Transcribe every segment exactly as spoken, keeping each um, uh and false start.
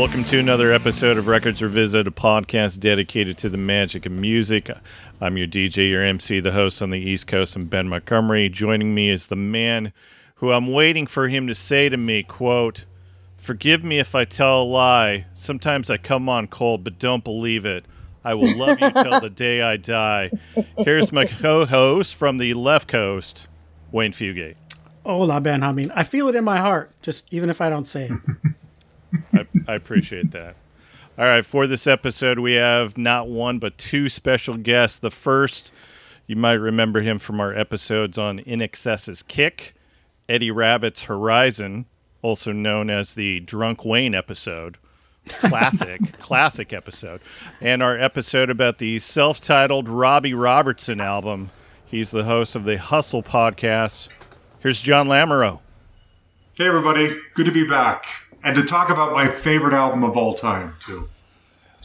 Welcome to another episode of Records Revisited, a podcast dedicated to the magic of music. I'm your D J, your M C, the host on the East Coast, and Ben Montgomery. Joining me is the man who I'm waiting for him to say to me, quote, "Forgive me if I tell a lie. Sometimes I come on cold, but don't believe it. I will love you till the day I die." Here's my co-host from the left coast, Wayne Fugate. Hola, Ben. I mean, I feel it in my heart, just even if I don't say it. I, I appreciate that. All right, for this episode, we have not one but two special guests. The first, you might remember him from our episodes on InXS's Kick, Eddie Rabbit's Horizon, also known as the Drunk Wayne episode, classic, classic episode, and our episode about the self-titled Robbie Robertson album. He's the host of the Hustle podcast. Here's John Lamoureux. Hey, everybody. Good to be back. And to talk about my favorite album of all time, too.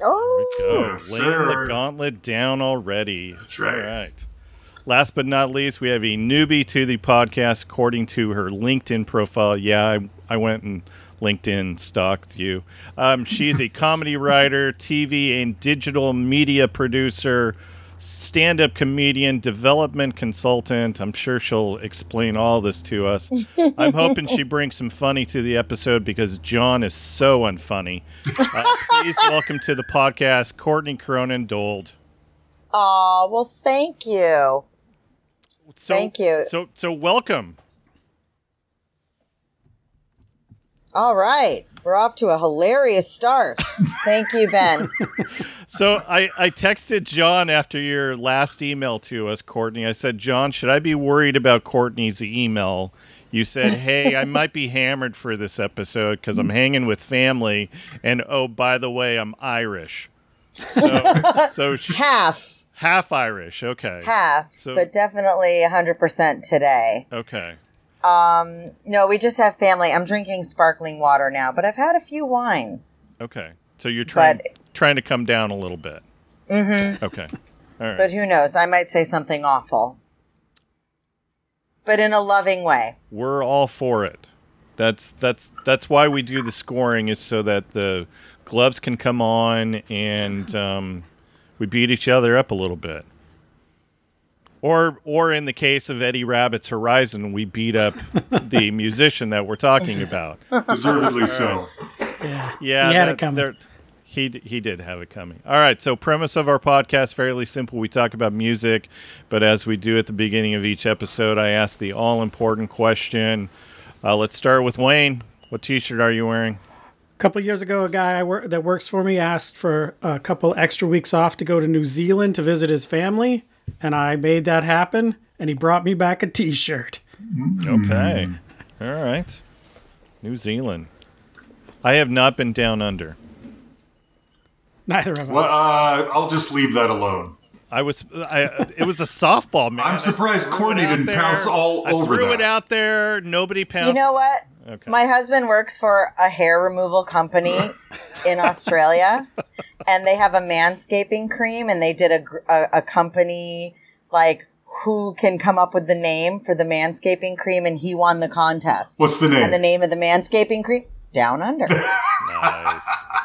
Oh, there we go. Yes, laying the gauntlet down already. That's right. All right. Last but not least, we have a newbie to the podcast, according to her LinkedIn profile. Yeah, I, I went and LinkedIn stalked you. Um, she's a comedy writer, T V and digital media producer, stand-up comedian, development consultant. I'm sure she'll explain all this to us. I'm hoping she brings some funny to the episode because John is so unfunny. Uh, please welcome to the podcast, Courtney Cronin-Dold. Aw, well, thank you. So, thank you. So, so welcome. All right. We're off to a hilarious start. Thank you, Ben. So I, I texted John after your last email to us, Courtney. I said, John, should I be worried about Courtney's email? You said, hey, I might be hammered for this episode because I'm hanging with family. And, oh, by the way, I'm Irish. So, so sh- Half. Half Irish. Okay. Half, so, but definitely one hundred percent today. Okay. Um, no, we just have family. I'm drinking sparkling water now, but I've had a few wines. Okay. So you're trying... But- trying to come down a little bit. Mm-hmm. Okay. All right. But who knows? I might say something awful. But in a loving way. We're all for it. That's that's that's why we do the scoring, is so that the gloves can come on and um, we beat each other up a little bit. Or or in the case of Eddie Rabbit's Horizon, we beat up the musician that we're talking about. Deservedly so. Yeah. Yeah. He had it coming. He d- he did have it coming. All right, so premise of our podcast, fairly simple. We talk about music, but as we do at the beginning of each episode, I ask the all-important question. Uh, let's start with Wayne. What T-shirt are you wearing? A couple years ago, a guy I wor- that works for me asked for a couple extra weeks off to go to New Zealand to visit his family, and I made that happen, and he brought me back a T-shirt. Okay. All right. New Zealand. I have not been down under. Neither of them. Well, uh, I'll just leave that alone. I was, I, it was a softball match. I'm surprised Courtney didn't there. pounce all I over that. I threw it out there. Nobody pounced. You know what? Okay. My husband works for a hair removal company in Australia, and they have a manscaping cream, and they did a, a, a company, like, who can come up with the name for the manscaping cream, and he won the contest. What's the name? And the name of the manscaping cream? Down Under. Nice.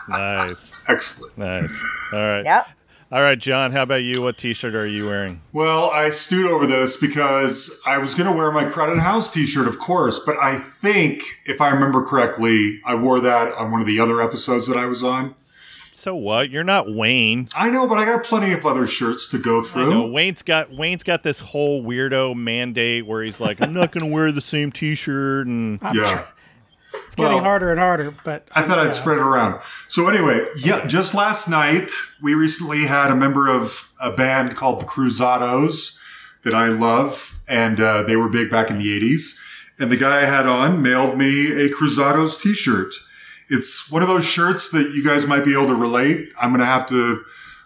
Nice. Excellent. Nice. All right. Yep. All right, John, how about you? What T-shirt are you wearing? Well, I stewed over this because I was going to wear my Crowded House T-shirt, of course, but I think, if I remember correctly, I wore that on one of the other episodes that I was on. So what? You're not Wayne. I know, but I got plenty of other shirts to go through. I know. Wayne's got Wayne's got this whole weirdo mandate where he's like, I'm not going to wear the same T-shirt. And I'm yeah. Sure. It's getting well, harder and harder, but... I thought yeah. I'd spread it around. So anyway, yeah, just last night, we recently had a member of a band called the Cruzados that I love, and uh, they were big back in the eighties. And the guy I had on mailed me a Cruzados T-shirt. It's one of those shirts that you guys might be able to relate. I'm going to have to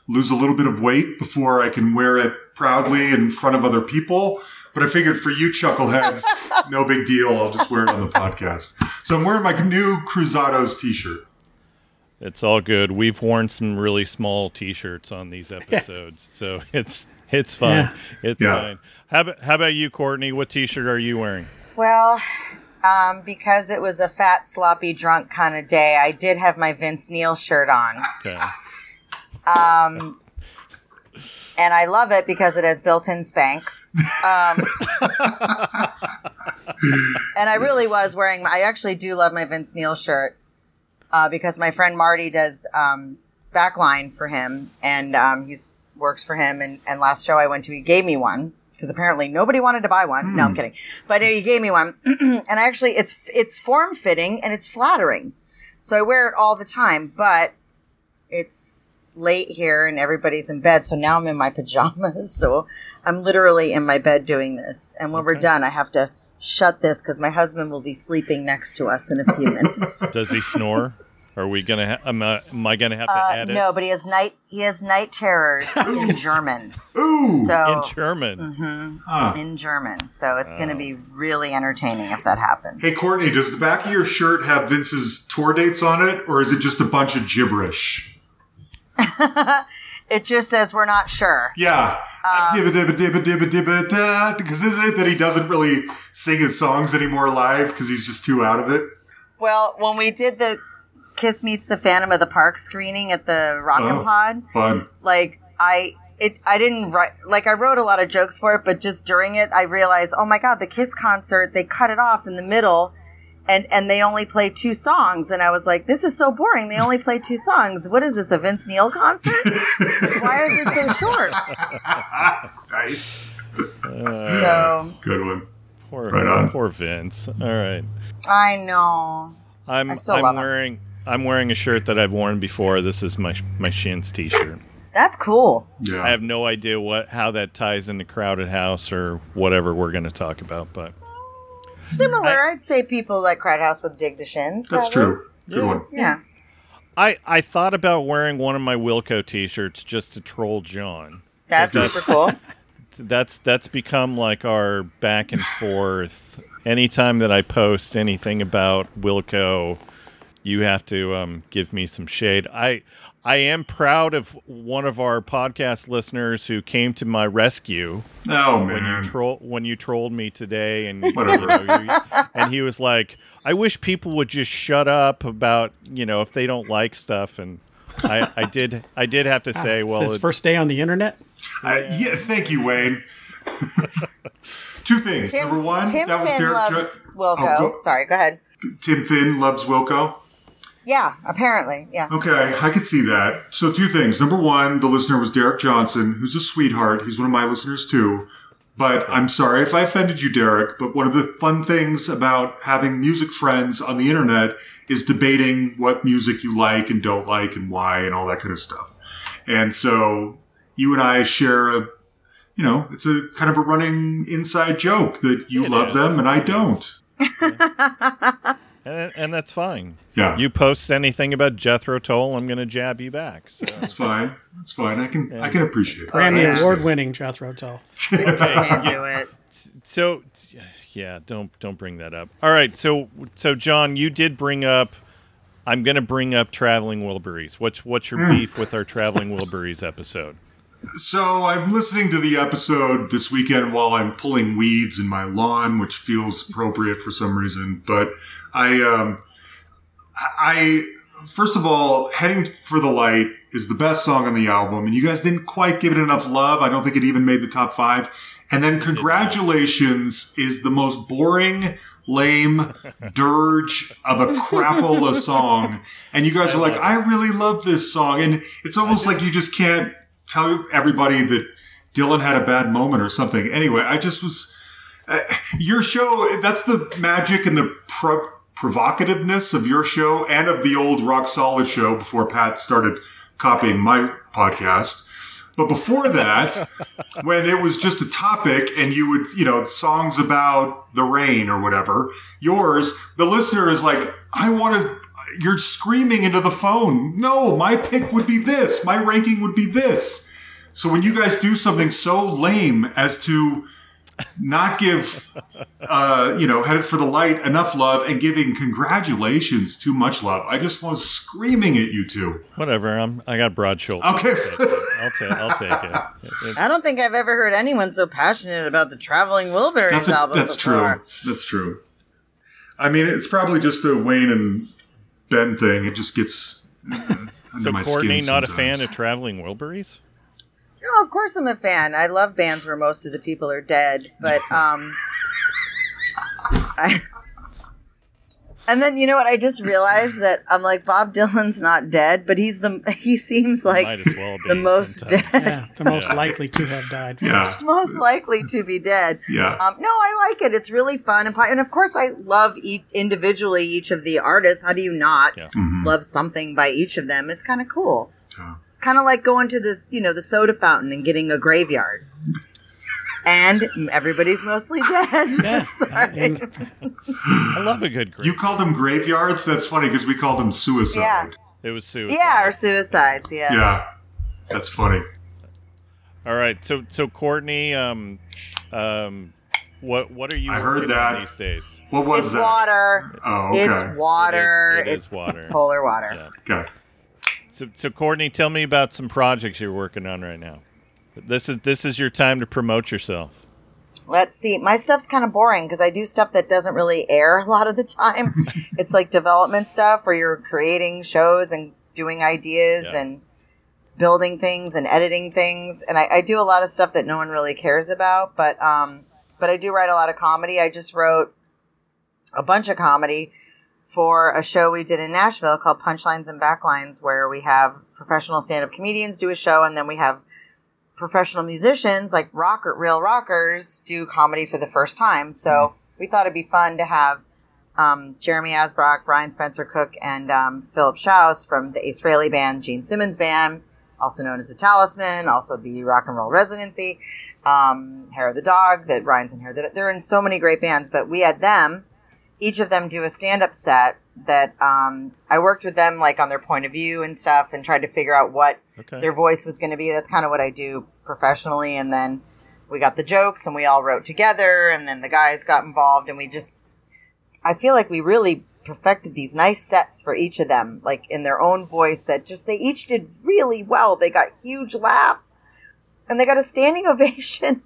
lose a little bit of weight before I can wear it proudly in front of other people. But I figured for you chuckleheads, no big deal. I'll just wear it on the podcast. So I'm wearing my new Cruzados T-shirt. It's all good. We've worn some really small T-shirts on these episodes, yeah. so it's it's fine. Yeah. It's yeah. fine. How about, how about you, Courtney? What T-shirt are you wearing? Well, Um, because it was a fat, sloppy, drunk kind of day, I did have my Vince Neil shirt on. Okay. Um, and I love it because it has built-in Spanx. Um, and I really was wearing, I actually do love my Vince Neil shirt, uh, because my friend Marty does um, backline for him, and um, he's works for him, and, and last show I went to, he gave me one. Because apparently nobody wanted to buy one. Mm. No, I'm kidding. But he gave me one. And actually, it's it's form-fitting and it's flattering. So I wear it all the time. But it's late here and everybody's in bed. So now I'm in my pajamas. So I'm literally in my bed doing this. And when okay. we're done, I have to shut this because my husband will be sleeping next to us in a few minutes. Does he snore? Are we gonna? Ha- am, I, am I gonna have to uh, add it? No, but he has night. He has night terrors in German. Ooh, so, in German. Mm-hmm, huh. In German. So it's oh. gonna be really entertaining if that happens. Hey, Courtney, does the back of your shirt have Vince's tour dates on it, or is it just a bunch of gibberish? It just says we're not sure. Yeah, because um, isn't it that he doesn't really sing his songs anymore live because he's just too out of it? Well, when we did the Kiss Meets the Phantom of the Park screening at the Rockin' oh, Pod. Fun. Like I, it, I didn't write. Like I wrote a lot of jokes for it, but just during it, I realized, oh my god, the Kiss concert, they cut it off in the middle, and and they only play two songs, and I was like, this is so boring. They only play two songs. What is this, a Vince Neil concert? Why is it so short? Nice. Uh, so good one. Poor, right on. Poor Vince. All right. I know. I'm. I still I'm love wearing. Him. I'm wearing a shirt that I've worn before. This is my my Shins t-shirt. That's cool. Yeah. I have no idea what how that ties into Crowded House or whatever we're going to talk about, but similar, I, I'd say people like Crowded House would dig the Shins. That's probably. True. Good yeah. one. Yeah. I I thought about wearing one of my Wilco t-shirts just to troll John. That's super cool. That's that's become like our back and forth. Anytime that I post anything about Wilco, you have to um, give me some shade. I I am proud of one of our podcast listeners who came to my rescue. Oh, um, man. When you, tro- when you trolled me today. And, Whatever. You know, you, and he was like, I wish people would just shut up about, you know, if they don't like stuff. And I, I did I did have to say, ah, well. It's his first day on the internet? Uh, yeah, thank you, Wayne. Two things. Tim, Number one, Tim that was Finn Derek loves Ju- Wilco. Oh, go- Sorry, go ahead. Tim Finn loves Wilco. Yeah, apparently, yeah. Okay, I could see that. So two things. Number one, the listener was Derek Johnson, who's a sweetheart. He's one of my listeners, too. But I'm sorry if I offended you, Derek, but one of the fun things about having music friends on the internet is debating what music you like and don't like and why and all that kind of stuff. And so you and I share a, you know, it's a kind of a running inside joke that you it love is. them and I don't. Yeah. And, and that's fine. Yeah. You post anything about Jethro Tull, I'm going to jab you back. So. That's fine. That's fine. I can and I can appreciate it. Grammy award-winning Jethro Tull. Okay. Can't do it. So, yeah, don't don't bring that up. All right. So, so John, you did bring up. I'm going to bring up Traveling Wilburys. What's what's your mm. beef with our Traveling Wilburys episode? So I'm listening to the episode this weekend while I'm pulling weeds in my lawn, which feels appropriate for some reason. But I, um, I first of all, Heading for the Light is the best song on the album, and you guys didn't quite give it enough love. I don't think it even made the top five. And then Congratulations is the most boring, lame dirge of a crapola song. And you guys are like, I really love this song. And it's almost like you just can't tell everybody that Dylan had a bad moment or something. Anyway, I just was... Uh, your show, that's the magic and the pro- provocativeness of your show and of the old Rock Solid show before Pat started copying my podcast. But before that, when it was just a topic and you would, you know, songs about the rain or whatever, yours, the listener is like, I want to... You're screaming into the phone. No, my pick would be this. My ranking would be this. So when you guys do something so lame as to not give, uh, you know, Headed for the Light enough love and giving Congratulations too much love, I just was screaming at you two. Whatever. I'm, I got broad shoulders. Okay. I'll take it. I'll take, I'll take it. It, it. I don't think I've ever heard anyone so passionate about the Traveling Wilburys that's a, album. That's before. True. That's true. I mean, it's probably just a Wayne and Ben thing. It just gets under so my Courtney, skin not sometimes. A fan of Traveling Wilburys? No, of course I'm a fan. I love bands where most of the people are dead. But, um... I, and then, you know what? I just realized that I'm like, Bob Dylan's not dead, but he's the he seems like well the sometime. most dead. Yeah, the most yeah. likely to have died first. Yeah. Most likely to be dead. Yeah. Um, no, I like it. It's really fun. And, and of course, I love each, individually each of the artists. How do you not yeah. mm-hmm. love something by each of them? It's kind of cool. Yeah. It's kind of like going to this, you know, the soda fountain and getting a graveyard. And everybody's mostly dead. Yeah, Sorry. I love a good graveyard. You called them graveyards? That's funny because we called them suicide. Yeah. It was suicide. Yeah, or suicides, yeah. Yeah, that's funny. All right, so so Courtney, um, um, what what are you I working heard that. on these days? What was it's that? Water. Oh, okay. It's water. It is, it it's is water. Polar water. Yeah. Okay. So so Courtney, tell me about some projects you're working on right now. This is this is your time to promote yourself. Let's see. My stuff's kind of boring because I do stuff that doesn't really air a lot of the time. It's like development stuff where you're creating shows and doing ideas yeah. and building things and editing things. And I, I do a lot of stuff that no one really cares about. But um, but I do write a lot of comedy. I just wrote a bunch of comedy for a show we did in Nashville called Punchlines and Backlines, where we have professional stand-up comedians do a show, and then we have professional musicians like rocker real rockers do comedy for the first time. So we thought it'd be fun to have um Jeremy Asbrock, Ryan Spencer Cook, and um Philip Shouse from the Ace Frehley Band, Gene Simmons Band, also known as the Talisman, also the Rock and Roll Residency, um Hair of the Dog that Ryan's in here. They're in so many great bands, but we had them, each of them, do a stand-up set that um I worked with them like on their point of view and stuff and tried to figure out what okay. their voice was going to be. That's kind of what I do professionally. And then we got the jokes and we all wrote together, and then the guys got involved, and we just I feel like we really perfected these nice sets for each of them, like in their own voice, that just they each did really well. They got huge laughs and they got a standing ovation.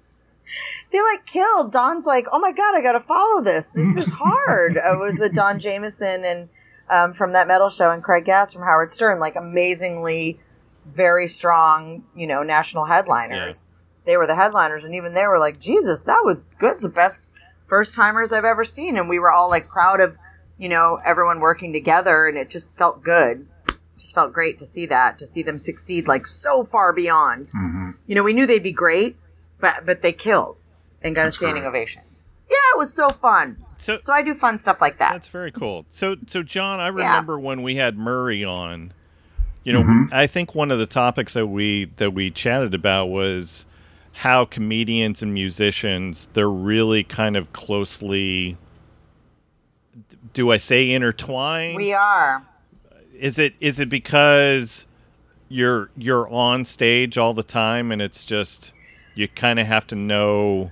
They like killed. Don's like, oh my God, I got to follow this. This is hard. I was with Don Jameson and um, from That Metal Show, and Craig Gass from Howard Stern, like amazingly very strong, you know, national headliners. Yeah. They were the headliners. And even they were like, Jesus, that was good. It's the best first timers I've ever seen. And we were all like proud of, you know, everyone working together. And it just felt good. It just felt great to see that, to see them succeed like so far beyond. Mm-hmm. You know, we knew they'd be great. But but they killed and got that's a standing great. ovation. Yeah, it was so fun. So, so I do fun stuff like that. That's very cool. So so John, I remember yeah. when we had Murray on, you know, mm-hmm. I think one of the topics that we that we chatted about was how comedians and musicians, they're really kind of closely, do I say intertwined? We are. Is it is it because you're you're on stage all the time and it's just you kind of have to know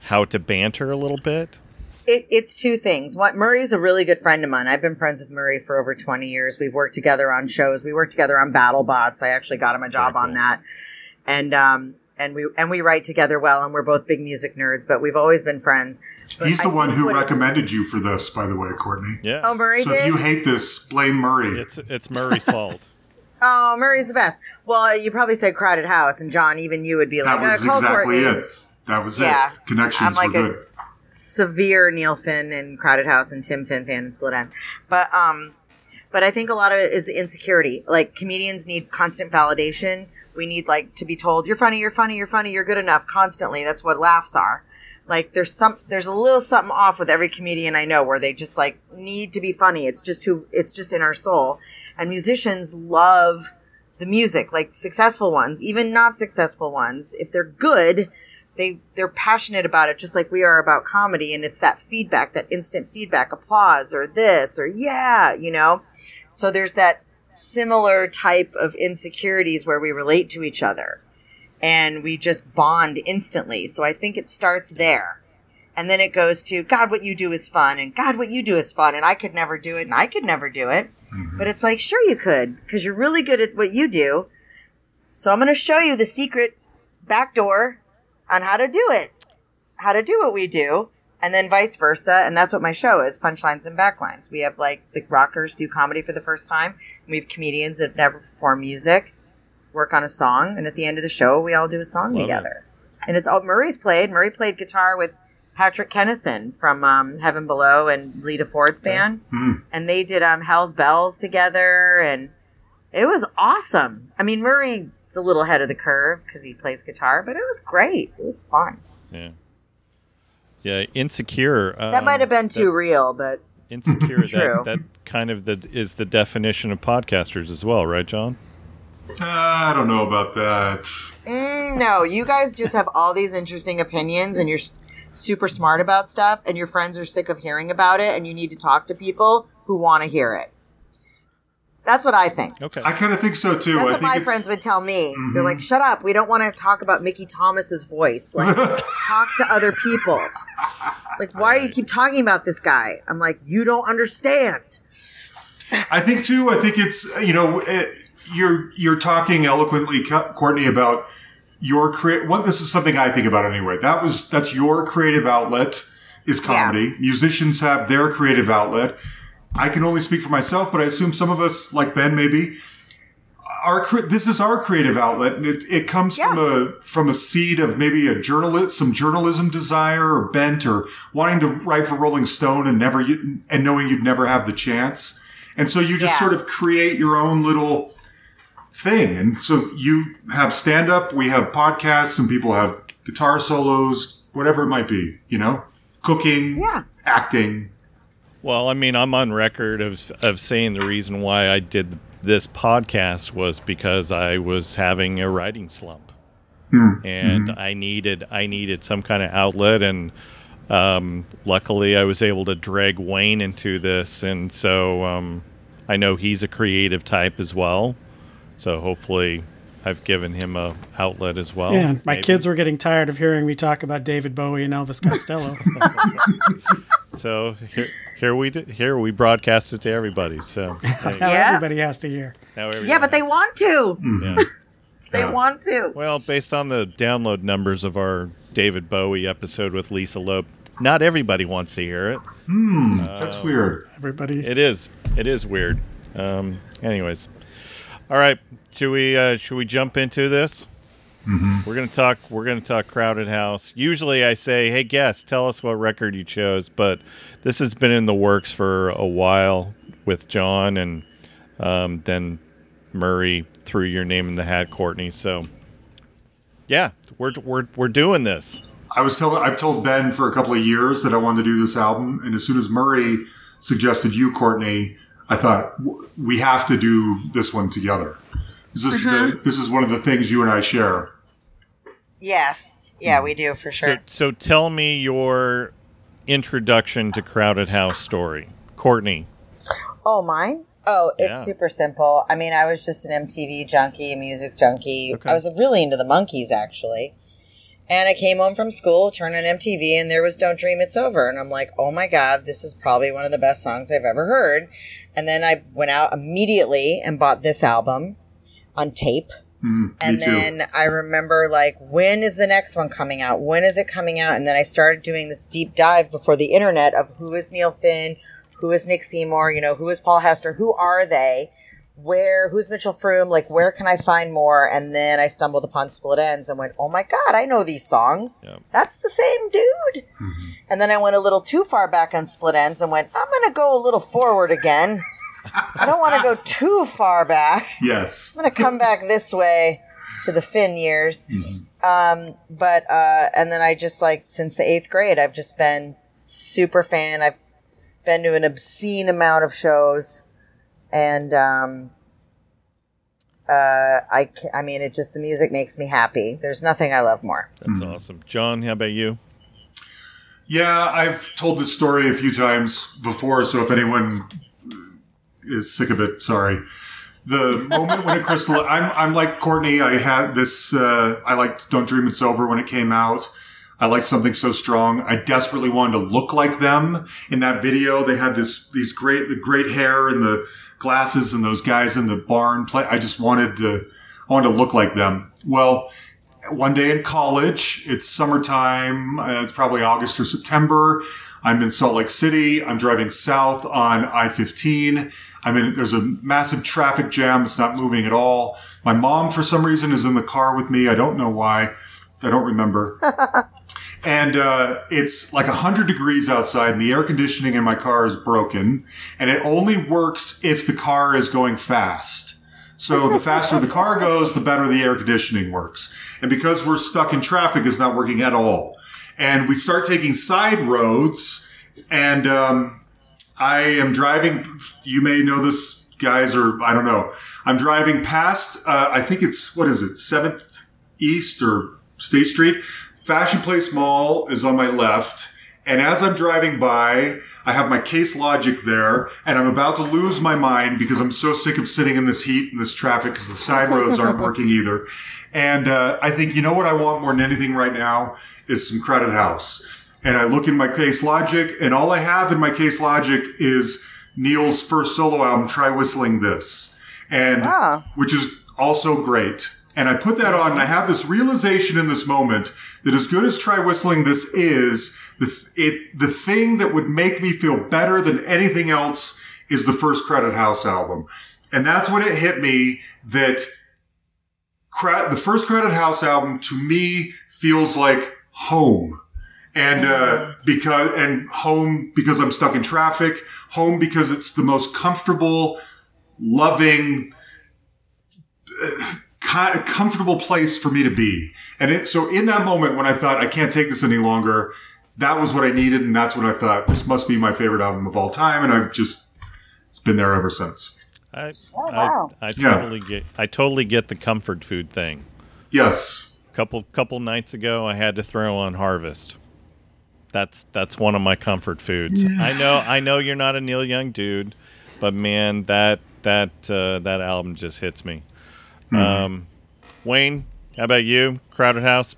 how to banter a little bit? It, it's two things. One, Murray's a really good friend of mine. I've been friends with Murray for over twenty years. We've worked together on shows. We worked together on BattleBots. I actually got him a job Very cool. on that. And um, and we and we write together well, and we're both big music nerds, but we've always been friends. But He's the I one who recommended you for this, by the way, Courtney. Yeah. Oh, Murray So did? If you hate this, blame Murray. It's, it's Murray's fault. Oh, Murray's the best. Well, you probably said Crowded House, and John, even you would be like, that was oh, exactly Courtney. it. That was yeah. it. Connections I'm like were a good. Severe Neil Finn and Crowded House and Tim Finn fan and Split Enz. But um, but I think a lot of it is the insecurity. Like comedians need constant validation. We need like to be told you're funny, you're funny, you're funny, you're good enough constantly. That's what laughs are. Like there's some there's a little something off with every comedian I know where they just like need to be funny. It's just who it's just in our soul. And musicians love the music, like successful ones, even not successful ones. If they're good, they they're passionate about it, just like we are about comedy. And it's that feedback, that instant feedback, applause or this or yeah, you know. So there's that similar type of insecurities where we relate to each other. And we just bond instantly. So I think it starts there. And then it goes to, God, what you do is fun. And God, what you do is fun. And I could never do it. And I could never do it. Mm-hmm. But it's like, sure you could. Because you're really good at what you do. So I'm going to show you the secret back door on how to do it. How to do what we do. and then vice versa. And that's what my show is, Punchlines and Backlines. We have, like, the rockers do comedy for the first time. And we have comedians that have never performed music work on a song. And at the end of the show, we all do a song Love together. It. And it's all Murray's played. Murray played guitar with Patrick Kennison from um, Heaven Below and Lita Ford's band. Mm. And they did um, Hell's Bells together. And it was awesome. I mean, Murray's a little ahead of the curve because he plays guitar, but it was great. It was fun. Yeah. Yeah, Insecure. Um, that might have been too that, real, but Insecure, it's true. That, that kind of the, is the definition of podcasters as well, right, John? Uh, I don't know about that. Mm, no, you guys just have all these interesting opinions and you're super smart about stuff, and your friends are sick of hearing about it, and you need to talk to people who want to hear it. That's what I think. Okay, I kind of think so too. That's I what think my it's... friends would tell me. Mm-hmm. They're like, "Shut up! We don't want to talk about Mickey Thomas's voice. Like, talk to other people. Like, why right. do you keep talking about this guy?" I'm like, "You don't understand." I think too. I think it's you know, it, you're you're talking eloquently, Courtney, about your create. What this is something I think about anyway. That was that's your creative outlet is comedy. Yeah. Musicians have their creative outlet. I can only speak for myself, but I assume some of us, like Ben, maybe, our this is our creative outlet, and it, it comes yeah. from a from a seed of maybe a journalist, some journalism desire or bent, or wanting to write for Rolling Stone and never and knowing you'd never have the chance, and so you just yeah. sort of create your own little thing, and so you have stand up, we have podcasts, some people have guitar solos, whatever it might be, you know, cooking, yeah. acting. Well, I mean, I'm on record of of saying the reason why I did this podcast was because I was having a writing slump, mm. and mm-hmm. I needed I needed some kind of outlet, and um, luckily I was able to drag Wayne into this, and so um, I know he's a creative type as well, so hopefully I've given him a outlet as well. Yeah, my maybe. kids were getting tired of hearing me talk about David Bowie and Elvis Costello. So here, here we did, here we broadcast it to everybody. So now yeah. everybody has to hear. Yeah, but they want to. Yeah. they uh, want to. Well, based on the download numbers of our David Bowie episode with Lisa Loeb, not everybody wants to hear it. Hmm, uh, that's weird. Everybody. It is. It is weird. Um, anyways, all right. Should we uh, should we jump into this? Mm-hmm. We're gonna talk. We're gonna talk Crowded House. Usually, I say, "Hey, guests, tell us what record you chose." But this has been in the works for a while with John, and um, then Murray threw your name in the hat, Courtney. So, yeah, we're we're we're doing this. I was telling. I've told Ben for a couple of years that I wanted to do this album, and as soon as Murray suggested you, Courtney, I thought we have to do this one together. This is mm-hmm. the, this is one of the things you and I share. Yes. Yeah, we do for sure. So, so tell me your introduction to Crowded House story. Courtney. Oh, mine? Oh, it's yeah. super simple. I mean, I was just an M T V junkie, a music junkie. Okay. I was really into the Monkees, actually. And I came home from school, turned on M T V, and there was Don't Dream It's Over. And I'm like, oh, my God, this is probably one of the best songs I've ever heard. And then I went out immediately and bought this album on tape. Mm, and then too. I remember, like, when is the next one coming out? When is it coming out? And then I started doing this deep dive before the internet of who is Neil Finn, who is Nick Seymour, you know, who is Paul Hester, who are they, where, who's Mitchell Froom, like, where can I find more? And then I stumbled upon Split Enz and went, oh my God, I know these songs. Yep. That's the same dude. Mm-hmm. And then I went a little too far back on Split Enz and went, I'm going to go a little forward again. I don't want to go too far back. Yes. I'm going to come back this way to the Finn years. Mm-hmm. Um, but, uh, and then I just like, since the eighth grade, I've just been super fan. I've been to an obscene amount of shows. And, um, uh, I, I mean, it just, the music makes me happy. There's nothing I love more. That's mm-hmm. awesome. John, how about you? Yeah, I've told this story a few times before. So if anyone is sick of it, sorry. The moment when it crystallized, I'm, I'm like Courtney, I had this, uh, I liked Don't Dream It's Over when it came out. I liked Something So Strong. I desperately wanted to look like them in that video. They had this, these great, the great hair and the glasses and those guys in the barn play. I just wanted to, I wanted to look like them. Well, one day in college. It's summertime. Uh, it's probably August or September. I'm in Salt Lake City. I'm driving south on I fifteen. I mean, there's a massive traffic jam. It's not moving at all. My mom, for some reason, is in the car with me. I don't know why. I don't remember. And uh, it's like one hundred degrees outside, and the air conditioning in my car is broken. And it only works if the car is going fast. So the faster the car goes, the better the air conditioning works. And because we're stuck in traffic, it's not working at all. And we start taking side roads, and um, I am driving. You may know this, guys, or I don't know. I'm driving past, uh, I think it's, what is it, seventh East or State Street? Fashion Place Mall is on my left. And as I'm driving by, I have my Case Logic there, and I'm about to lose my mind because I'm so sick of sitting in this heat and this traffic because the side roads aren't working either. And uh, I think, you know what I want more than anything right now is some Crowded House. And I look in my Case Logic, and all I have in my Case Logic is Neil's first solo album, Try Whistling This, and wow. which is also great. And I put that on, and I have this realization in this moment that as good as Try Whistling This is, the th- it the thing that would make me feel better than anything else is the first Crowded House album. And that's when it hit me that cra- the first Crowded House album to me feels like home. And uh, because and home because I'm stuck in traffic, home because it's the most comfortable, loving, uh, co- comfortable place for me to be. And it, so in that moment when I thought, I can't take this any longer, that was what I needed, and that's what I thought. This must be my favorite album of all time, and I've just it's been there ever since. I oh, wow. I, I totally yeah. get I totally get the comfort food thing. Yes. Couple couple nights ago, I had to throw on Harvest. That's that's one of my comfort foods. Yeah. I know I know you're not a Neil Young dude, but man, that that uh, that album just hits me. Mm-hmm. Um, Wayne, how about you? Crowded House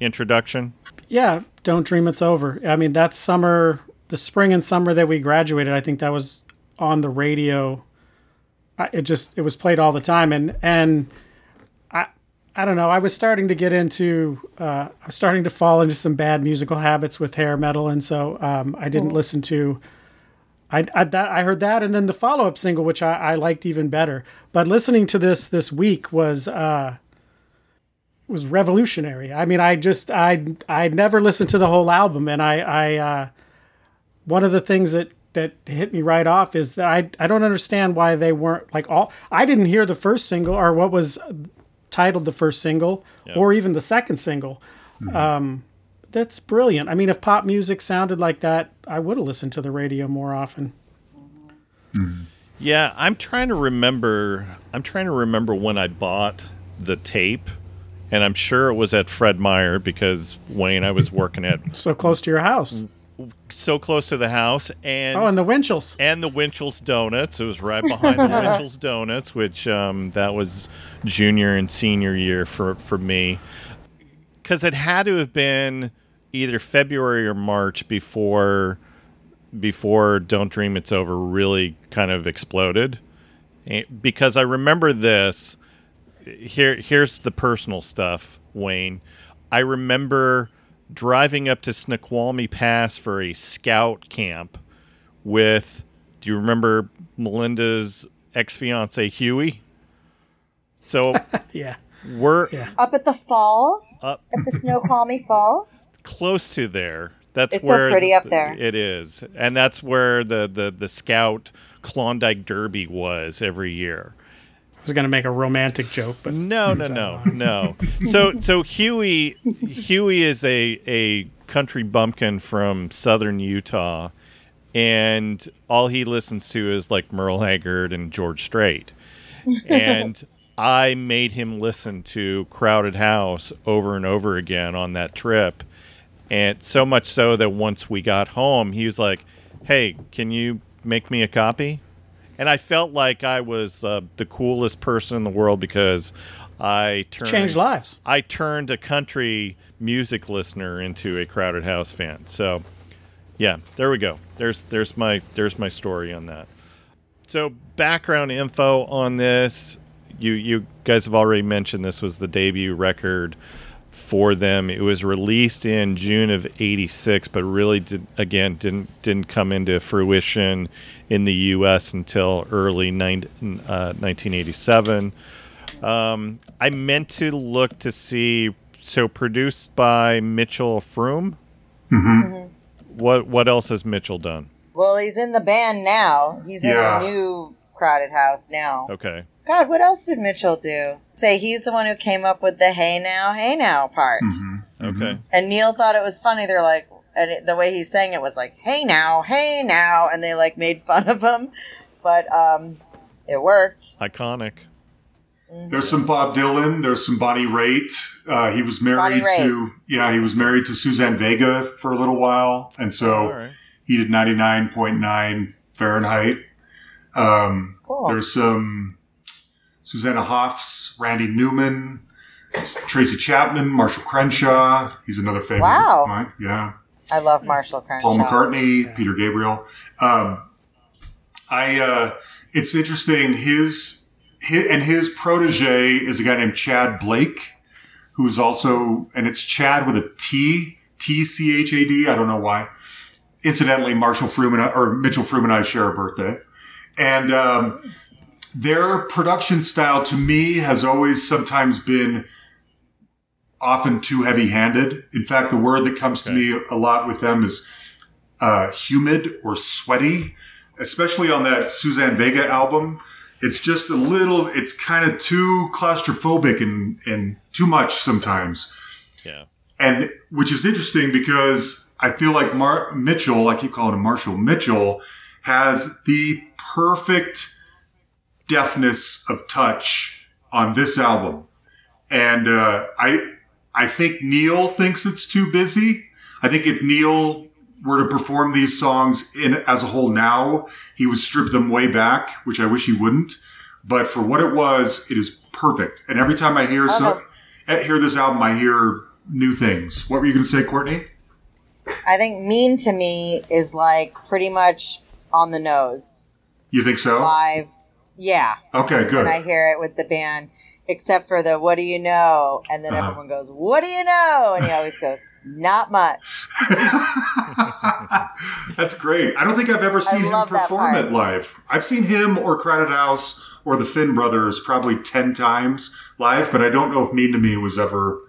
introduction. Yeah. Don't Dream It's Over. I mean, that summer, the spring and summer that we graduated, I think that was on the radio. I, it just, it was played all the time. And, and I, I don't know, I was starting to get into, uh, I was starting to fall into some bad musical habits with hair metal. And so um, I didn't oh. listen to, I, I, that, I heard that. And then the follow-up single, which I, I liked even better, but listening to this, this week was, uh, was revolutionary. I mean, I just, I, I never listened to the whole album. And I, I, uh, one of the things that, that hit me right off is that I, I don't understand why they weren't like all, I didn't hear the first single or what was titled the first single yep. or even the second single. Mm-hmm. Um, that's brilliant. I mean, if pop music sounded like that, I would have listened to the radio more often. Mm-hmm. Yeah. I'm trying to remember, I'm trying to remember when I bought the tape. And I'm sure it was at Fred Meyer because, Wayne, I was working at... So close to your house. So close to the house. and Oh, and the Winchell's. And the Winchell's Donuts. It was right behind the Winchell's Donuts, which um, that was junior and senior year for, for me. Because it had to have been either February or March before before Don't Dream It's Over really kind of exploded. Because I remember this... Here, here's the personal stuff, Wayne. I remember driving up to Snoqualmie Pass for a scout camp with, do you remember Melinda's ex-fiance, Huey? So yeah, we're yeah. up at the falls, up. at the Snoqualmie Falls. Close to there. That's it's where so pretty up there. It is, and that's where the, the, the scout Klondike Derby was every year. I was going to make a romantic joke, but no, no, no, no. So, so Huey, Huey is a, a country bumpkin from southern Utah, and all he listens to is like Merle Haggard and George Strait. And I made him listen to Crowded House over and over again on that trip, and so much so that once we got home, he was like, "Hey, can you make me a copy?" And I felt like I was uh, the coolest person in the world because I turned changed lives. I turned a country music listener into a Crowded House fan. So, yeah, there we go. There's there's my there's my story on that. So, background info on this: you you guys have already mentioned this was the debut record for them. It was released in June of eighty-six, but really did, again didn't didn't come into fruition in the U S until early nineteen eighty-seven. Um, I meant to look to see. So produced by Mitchell Froom. Mm-hmm. Mm-hmm. What what else has Mitchell done? Well, he's in the band now. He's yeah. in the new Crowded House now. Okay. God, what else did Mitchell do? Say he's the one who came up with the "Hey Now, Hey Now" part. Mm-hmm. Okay. And Neil thought it was funny. They're like, and it, the way he sang it was like, "Hey now, hey now," and they like made fun of him, but um, it worked. Iconic. Mm-hmm. There's some Bob Dylan. There's some Bonnie Raitt. Uh, he was married to yeah, he was married to Suzanne Vega for a little while, and so right. he did ninety-nine point nine Fahrenheit. Um, cool. There's some Susanna Hoffs, Randy Newman, Tracy Chapman, Marshall Crenshaw. He's another favorite. Wow. Of mine. Yeah, I love Marshall Crenshaw. Paul McCartney, yeah. Peter Gabriel. Um, I. Uh, it's interesting. His. His, and his protege is a guy named Chad Blake, who's also, and it's Chad with a T, T C H A D. I don't know why. Incidentally, Marshall Froom and I, or Mitchell Froom and I share a birthday. And um, their production style to me has always sometimes been often too heavy-handed. In fact, the word that comes okay. to me a lot with them is uh, humid or sweaty, especially on that Suzanne Vega album. It's just a little, it's kind of too claustrophobic and, and too much sometimes. Yeah. And which is interesting because I feel like Mar- Mitchell, I keep calling him Marshall, Mitchell has the perfect deftness of touch on this album. And uh, I I think Neil thinks it's too busy. I think if Neil were to perform these songs in as a whole now, he would strip them way back, which I wish he wouldn't. But for what it was, it is perfect. And every time I hear okay. some, I hear this album, I hear new things. What were you going to say, Courtney? I think "Mean to Me" is like pretty much on the nose. You think so? Live, yeah. Okay, good. And I hear it with the band, except for the "What do you know?" and then uh-huh. everyone goes, "What do you know?" and he always goes, "Not much." That's great. I don't think I've ever seen him perform it live. I've seen him or Crowded House or the Finn Brothers probably ten times live, but I don't know if "Mean to Me" was ever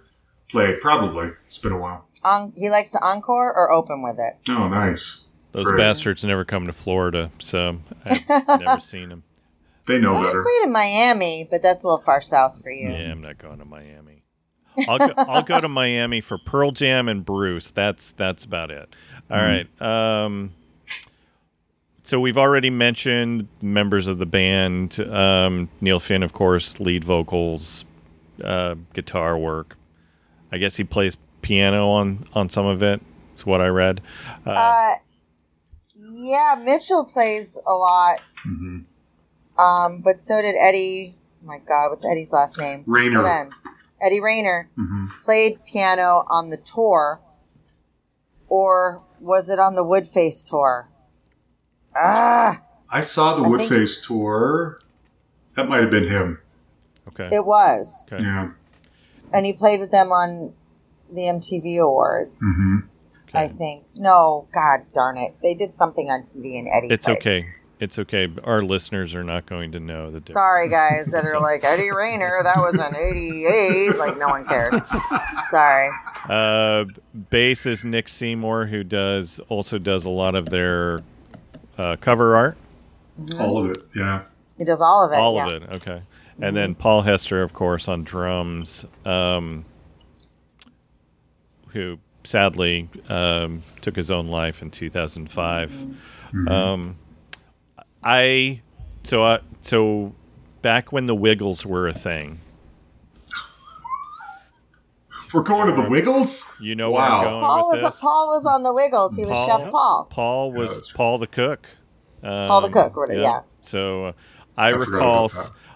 played. Probably. It's been a while. Um, he likes to encore or open with it. Oh, nice. Those great. Bastards never come to Florida, so I've never seen him. They know well, better. He played in Miami, but that's a little far south for you. Yeah, I'm not going to Miami. I'll go, I'll go to Miami for Pearl Jam and Bruce. That's that's about it. All mm-hmm. right. Um, so we've already mentioned members of the band. Um, Neil Finn, of course, lead vocals, uh, guitar work. I guess he plays piano on, on some of it. That's what I read. Uh, uh, yeah, Mitchell plays a lot. Mm-hmm. Um, but so did Eddie. Oh my God, what's Eddie's last name? Rayner. Eddie Rayner mm-hmm. played piano on the tour, or was it on the Woodface tour? Ah, I saw the I Woodface tour. That might have been him. Okay, it was. Okay. Yeah, and he played with them on the M T V Awards. Mm-hmm. Okay. I think. No, God darn it, they did something on T V, and Eddie. It's played. Okay. It's okay. Our listeners are not going to know the difference. Sorry, guys, that are like, Eddie Rayner, that was an eighty-eight. Like, no one cared. Sorry. Uh, bass is Nick Seymour, who does also does a lot of their uh, cover art. Mm-hmm. All of it, yeah. He does all of it, All yeah. of it, okay. And mm-hmm. then Paul Hester, of course, on drums, um, who sadly um, took his own life in two thousand five. Mm-hmm. Um I so I, so back when the Wiggles were a thing. We're going to the Wiggles? You know wow. where I'm going Paul with was this? A, Paul was on the Wiggles. He Paul, was Chef Paul. Paul was Paul the cook. Um, Paul the cook, yeah. yeah. So uh, I, I recall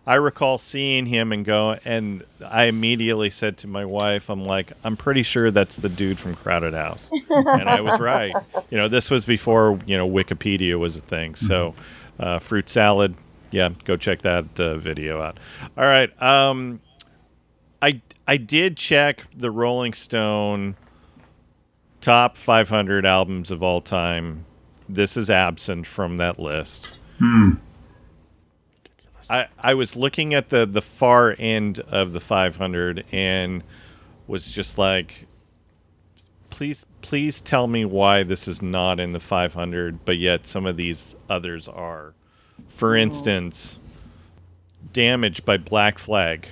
I recall seeing him and go and I immediately said to my wife, I'm like, I'm pretty sure that's the dude from Crowded House. And I was right. You know, this was before, you know, Wikipedia was a thing. So mm-hmm. Uh, fruit salad, yeah, go check that uh, video out. All right. Um, I I did check the Rolling Stone top five hundred albums of all time. This is absent from that list. Hmm. I, I was looking at the, the far end of the five hundred and was just like, please please tell me why this is not in the five hundred, but yet some of these others are. For instance, oh. Damage by Black Flag.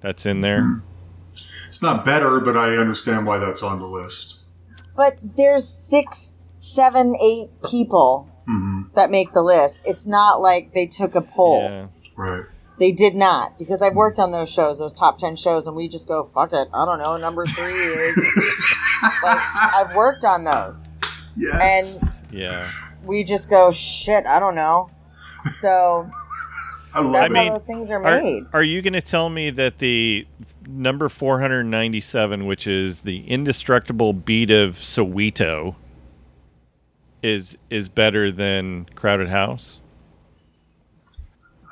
That's in there. Hmm. It's not better, but I understand why that's on the list. But there's six, seven, eight people. Mm-hmm. That make the list. It's not like they took a poll. Yeah. Right. They did not, because I've worked on those shows, those top ten shows, and we just go, fuck it. I don't know. Number three is. Like, I've worked on those. Yes. And yeah. We just go, shit, I don't know. So I love that's it. how I mean, those things are made. Are, are you going to tell me that the number four hundred ninety-seven, which is the indestructible beat of Soweto, Is is better than Crowded House?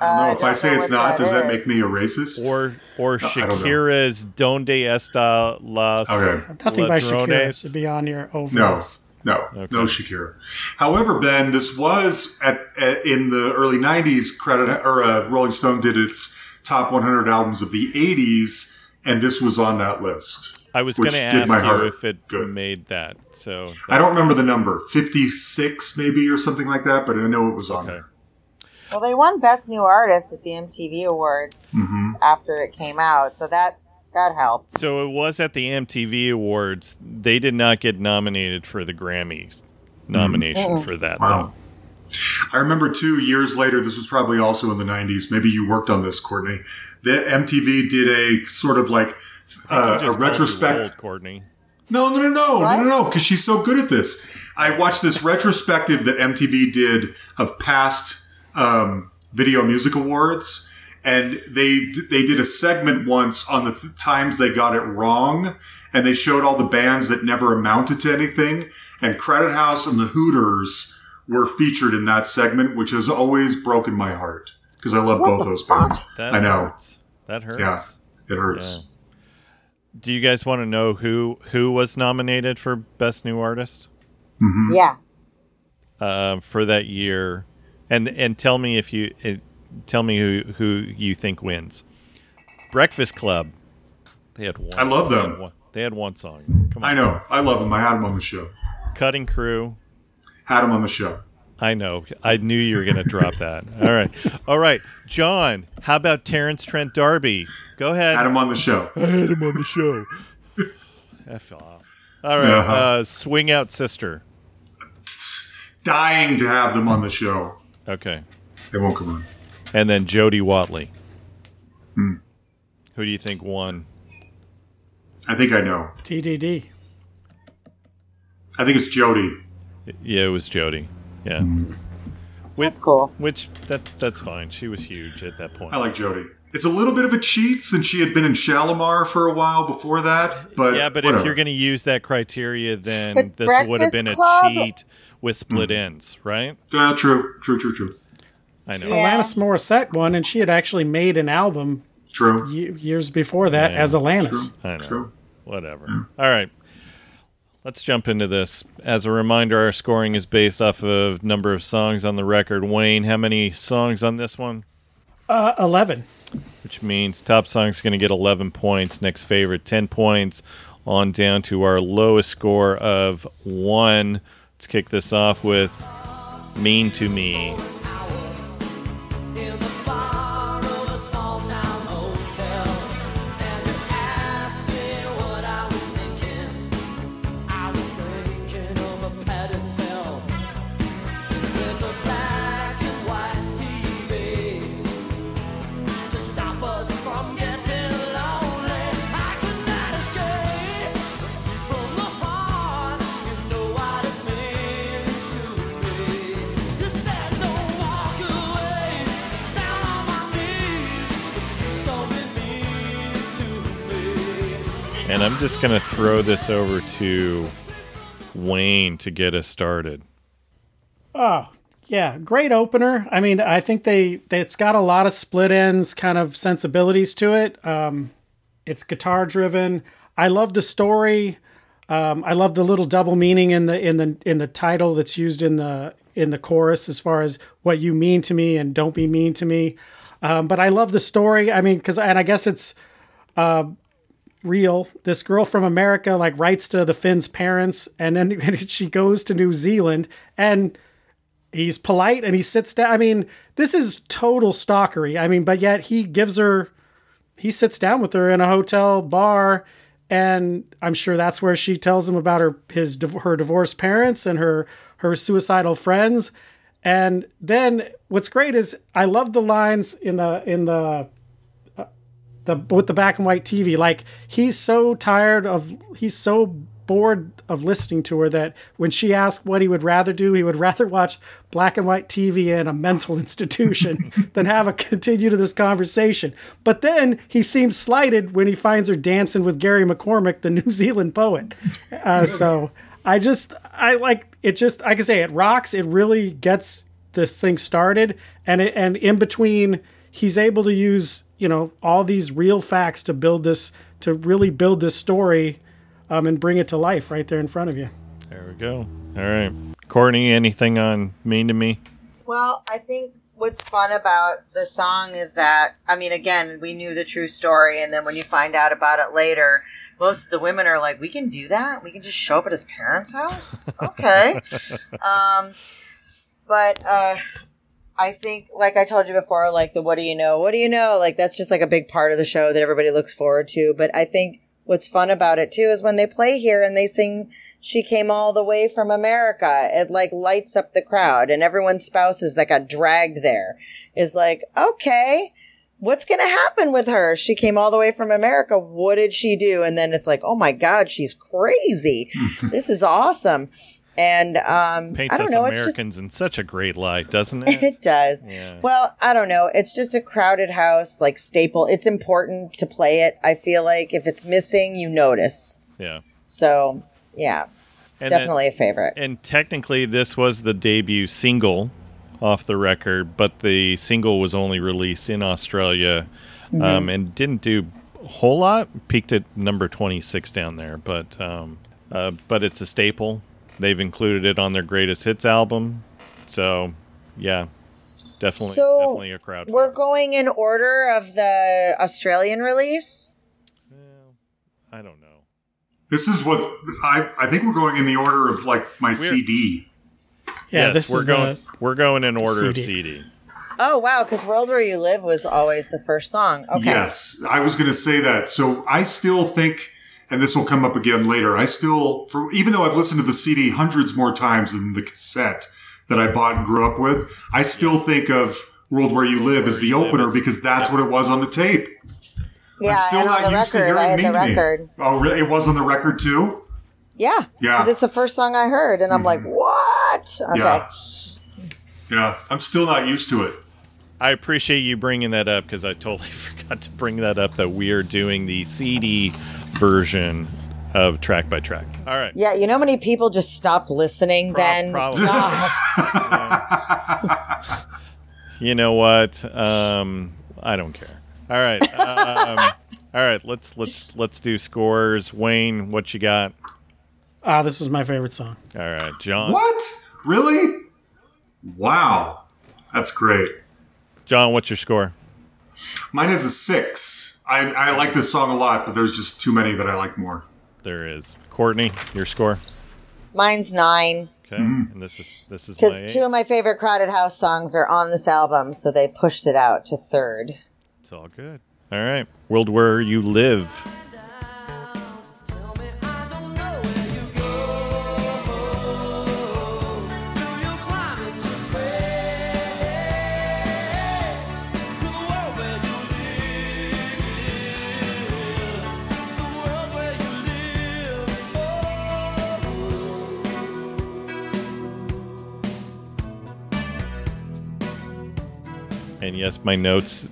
I don't know. Uh, if don't I say it's not, that does that is. make me a racist? Or or no, Shakira's Donde Esta Las okay. Nothing by Shakira should be on your overalls. No, no, okay. no Shakira. However, Ben, this was at, at in the early nineties. Credit or uh, Rolling Stone did its top one hundred albums of the eighties, and this was on that list. I was going to ask you if it good. made that. So I don't remember the number, fifty-six maybe or something like that, but I know it was on okay. there. Well, they won Best New Artist at the M T V Awards mm-hmm. after it came out, so that that helped. So it was at the M T V Awards. They did not get nominated for the Grammy nomination mm-hmm. for that, wow. though. I remember, two years later, this was probably also in the nineties. Maybe you worked on this, Courtney. The M T V did a sort of like Uh, a retrospect. Old, Courtney. No, no, no, no, what? no, no, no, because she's so good at this. I watched this retrospective that M T V did of past um, Video Music Awards, and they they did a segment once on the th- times they got it wrong, and they showed all the bands that never amounted to anything, and Crowded House and the Hooters were featured in that segment, which has always broken my heart because I love what both those bands. That I know hurts. that hurts. Yeah, it hurts. Yeah. Do you guys want to know who who was nominated for Best New Artist? Mm-hmm. Yeah. Uh, for that year, and and tell me if you uh, tell me who, who you think wins. Breakfast Club. They had one. I love them. They had one, they had one song. Come on. I know. I love them. I had them on the show. Cutting Crew. Had them on the show. I know. I knew you were going to drop that. All right. All right. John, how about Terrence Trent D'Arby? Go ahead. Had him on the show. I had him on the show. F off. All right. Uh-huh. Uh, Swing Out Sister. Dying to have them on the show. Okay. They won't come on. And then Jody Watley. Hmm. Who do you think won? I think I know. T D D. I think it's Jody. Yeah, it was Jody. Yeah, mm. which, that's cool. Which that that's fine. She was huge at that point. I like Jody. It's a little bit of a cheat since she had been in Shalimar for a while before that. But yeah, but whatever. If you're going to use that criteria, then but this Breakfast would have been Club? a cheat with Split mm. Enz, right? Yeah, uh, true, true, true, true. I know. Yeah. Alanis Morissette won, and she had actually made an album. True. Y- years before that, yeah. as Alanis. True. I know. True. Whatever. Yeah. All right. Let's jump into this. As a reminder, our scoring is based off of number of songs on the record. Wayne, how many songs on this one? Uh, eleven. Which means top song's going to get eleven points. Next favorite, ten points. On down to our lowest score of one. Let's kick this off with Mean to Me. And I'm just going to throw this over to Wayne to get us started. Oh, Yeah, great opener. I mean, I think they, they it's got a lot of Split Enz kind of sensibilities to it. Um, it's guitar driven. I love the story. Um, I love the little double meaning in the in the in the title that's used in the in the chorus as far as what you mean to me and don't be mean to me. Um, but I love the story. I mean, because and I guess it's uh, real. This girl from America like writes to the Finn's parents, and then and she goes to New Zealand, and he's polite and he sits down. I mean, this is total stalkery. I mean, but yet he gives her, he sits down with her in a hotel bar. And I'm sure that's where she tells him about her his her divorced parents and her her suicidal friends. And then what's great is I love the lines in the in the uh, the with the black and white T V. Like he's so tired of he's so bored of listening to her that when she asked what he would rather do, he would rather watch black and white T V in a mental institution than have a continue to this conversation. But then he seems slighted when he finds her dancing with Gary McCormick, the New Zealand poet. Uh, so I just I like it. Just I can say it rocks. It really gets this thing started, and it, and in between he's able to use you know all these real facts to build this to really build this story. Um, and bring it to life right there in front of you. There we go. All right. Courtney, anything on Mean to Me? Well, I think what's fun about the song is that, I mean, again, we knew the true story. And then when you find out about it later, most of the women are like, we can do that? We can just show up at his parents' house? Okay. um, but uh, I think, like I told you before, like the what do you know? What do you know? Like that's just like a big part of the show that everybody looks forward to. But I think what's fun about it, too, is when they play here and they sing She Came All the Way from America, it, like, lights up the crowd. And everyone's spouses that got dragged there is like, okay, what's going to happen with her? She came all the way from America. What did she do? And then it's like, oh, my God, she's crazy. This is awesome. And um, paints I don't us know, Americans it's just, in such a great light, doesn't it? It does. Yeah. Well, I don't know. It's just a Crowded House like staple. It's important to play it. I feel like if it's missing, you notice. Yeah. So, yeah, and definitely that, a favorite. And technically, this was the debut single off the record, but the single was only released in Australia mm-hmm. um, and didn't do a whole lot. Peaked at number twenty-six down there, but um, uh, but it's a staple. They've included it on their greatest hits album. So, yeah, definitely so definitely a crowd. We're favorite. Going in order of the Australian release? Well, I don't know. This is what I I think we're going in the order of like my we're, C D. Yeah, yes, this we're is going we're going in order C D. Of C D. Oh, wow, because World Where You Live was always the first song. Okay. Yes, I was going to say that. So, I still think and this will come up again later. I still, for, even though I've listened to the C D hundreds more times than the cassette that I bought and grew up with, I still think of World Where You Live as the opener because that's what it was on the tape. Yeah, I'm still not used to hearing Mean to Me. Oh, really? It was on the record too? Yeah. Yeah. Because it's the first song I heard, and I'm mm-hmm. like, what? Okay. Yeah. yeah, I'm still not used to it. I appreciate you bringing that up because I totally forgot to bring that up that we are doing the C D version of track by track. All right. Yeah, you know how many people just stopped listening, Pro- Ben? Probably. God. You know what? Um, I don't care. All right. Um, all right. Let's let's let's do scores. Wayne, what you got? Ah, uh, this is my favorite song. All right, John. What? Really? Wow, that's great. John, what's your score? Mine is a six. I, I like this song a lot, but there's just too many that I like more. There is. Courtney, your score? Mine's nine. Okay, mm. and this is this is because two of my favorite Crowded House songs are on this album, so they pushed it out to third. It's all good. All right, World Where You Live. And yes, my notes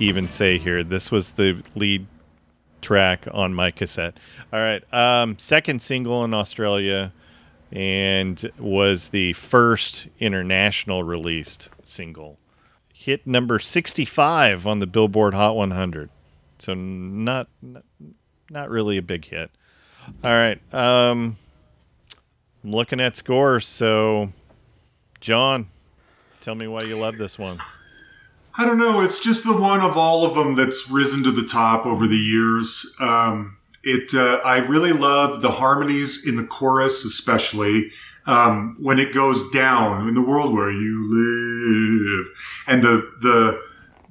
even say here, this was the lead track on my cassette. All right. Um, second single in Australia, and was the first international released single. Hit number sixty-five on the Billboard Hot one hundred. So not not really a big hit. All right. Um, I'm looking at scores. So, John, tell me why you love this one. I don't know. It's just the one of all of them that's risen to the top over the years. Um, it uh, I really love the harmonies in the chorus, especially um, when it goes down in the world where you live, and the the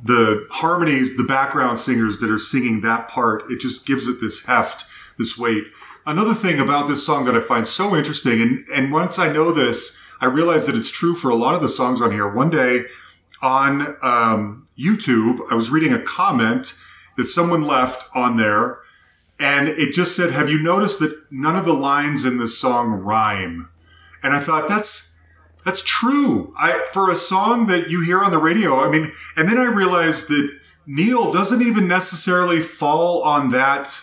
the harmonies, the background singers that are singing that part. It just gives it this heft, this weight. Another thing about this song that I find so interesting, and, and once I know this, I realize that it's true for a lot of the songs on here. One day on um, YouTube, I was reading a comment that someone left on there, and it just said, have you noticed that none of the lines in this song rhyme? And I thought, that's that's true. I for a song that you hear on the radio, I mean, and then I realized that Neil doesn't even necessarily fall on that.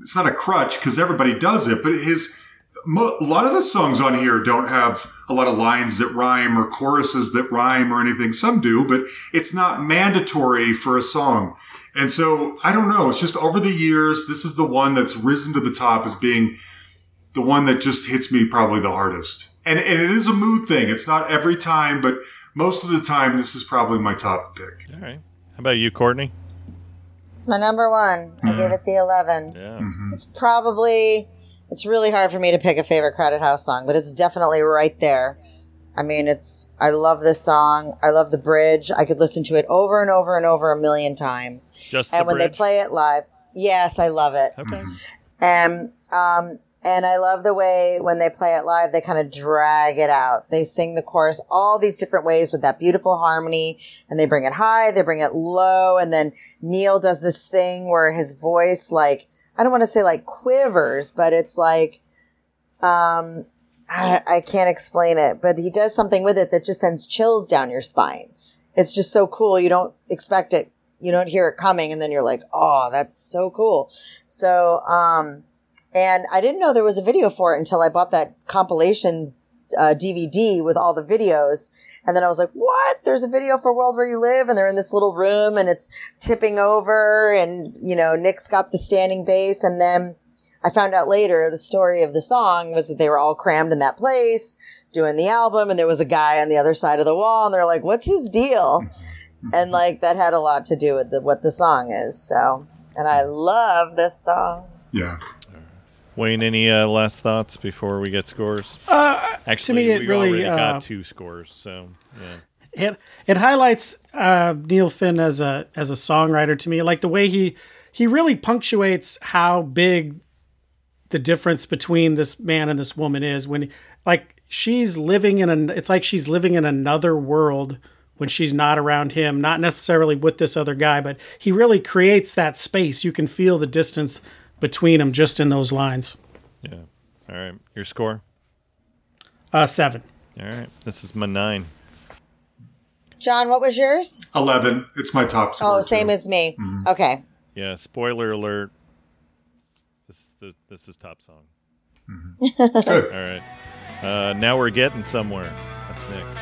It's not a crutch because everybody does it, but his mo, a lot of the songs on here don't have a lot of lines that rhyme or choruses that rhyme or anything. Some do, but it's not mandatory for a song. And so I don't know. It's just over the years, this is the one that's risen to the top as being the one that just hits me probably the hardest. And, and it is a mood thing. It's not every time, but most of the time, this is probably my top pick. All right. How about you, Courtney? It's my number one. Mm-hmm. I gave it the eleven. Yeah. Mm-hmm. It's probably, it's really hard for me to pick a favorite Crowded House song, but it's definitely right there. I mean, it's, I love this song. I love the bridge. I could listen to it over and over and over a million times. Just the bridge? And when they play it live, yes, I love it. Okay. Mm-hmm. And, um, and I love the way when they play it live, they kind of drag it out. They sing the chorus all these different ways with that beautiful harmony, and they bring it high, they bring it low, and then Neil does this thing where his voice, like, I don't want to say like quivers, but it's like, um, I, I can't explain it, but he does something with it that just sends chills down your spine. It's just so cool. You don't expect it. You don't hear it coming. And then you're like, oh, that's so cool. So, um, and I didn't know there was a video for it until I bought that compilation uh, D V D with all the videos. And then I was like, what? There's a video for World Where You Live. And they're in this little room and it's tipping over. And, you know, Nick's got the standing bass. And then I found out later the story of the song was that they were all crammed in that place doing the album. And there was a guy on the other side of the wall. And they're like, what's his deal? And, like, that had a lot to do with the, what the song is. So, and I love this song. Yeah. Wayne, any uh, last thoughts before we get scores? Uh, Actually, to me it we really, already uh, got two scores, so yeah. It it highlights uh, Neil Finn as a as a songwriter to me. Like the way he he really punctuates how big the difference between this man and this woman is. When like she's living in an it's like she's living in another world when she's not around him, not necessarily with this other guy, but he really creates that space. You can feel the distance between them just in those lines. Yeah. All right. Your score? Uh, seven. All right. This is my nine. John, what was yours? eleven. It's my top score. Oh, same too. As me. Mm-hmm. Okay. Yeah. Spoiler alert. This this, this is top song. Mm-hmm. Good. All right. Uh, now we're getting somewhere. What's next?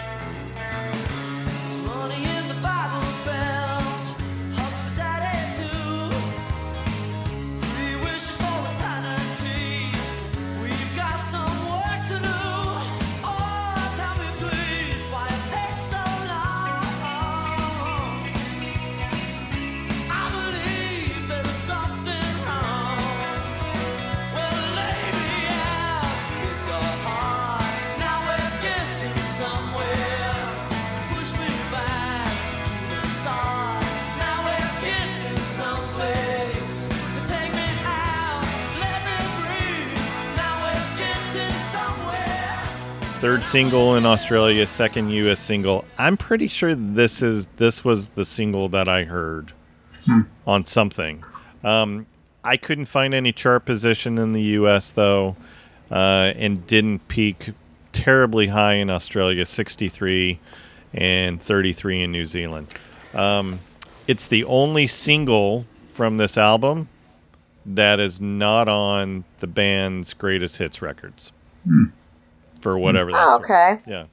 Third single in Australia, second U S single. I'm pretty sure this is this was the single that I heard hmm. on something. Um, I couldn't find any chart position in the U S though, uh, and didn't peak terribly high in Australia, sixty-three and thirty-three in New Zealand. Um, it's the only single from this album that is not on the band's greatest hits records. Hmm. for whatever. That's oh, okay. Worth. Yeah.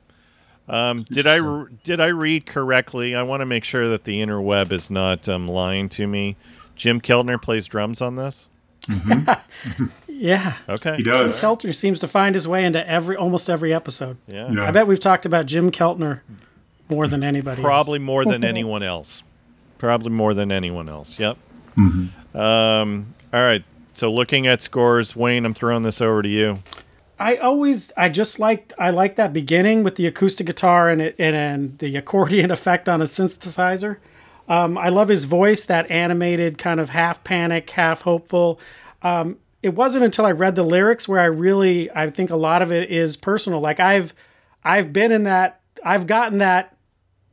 Um, did I did I read correctly? I want to make sure that the interweb is not um, lying to me. Jim Keltner plays drums on this. Mm-hmm. Yeah. Okay. He does. Jim Keltner seems to find his way into every almost every episode. Yeah. yeah. I bet we've talked about Jim Keltner more than anybody. Probably else. more than anyone else. Probably more than anyone else. Yep. Mm-hmm. Um, all right. So looking at scores, Wayne, I'm throwing this over to you. I always, I just liked, I like that beginning with the acoustic guitar and it, and, and the accordion effect on a synthesizer. Um, I love his voice, that animated kind of half panic, half hopeful. Um, it wasn't until I read the lyrics where I really, I think a lot of it is personal. Like I've, I've been in that, I've gotten that,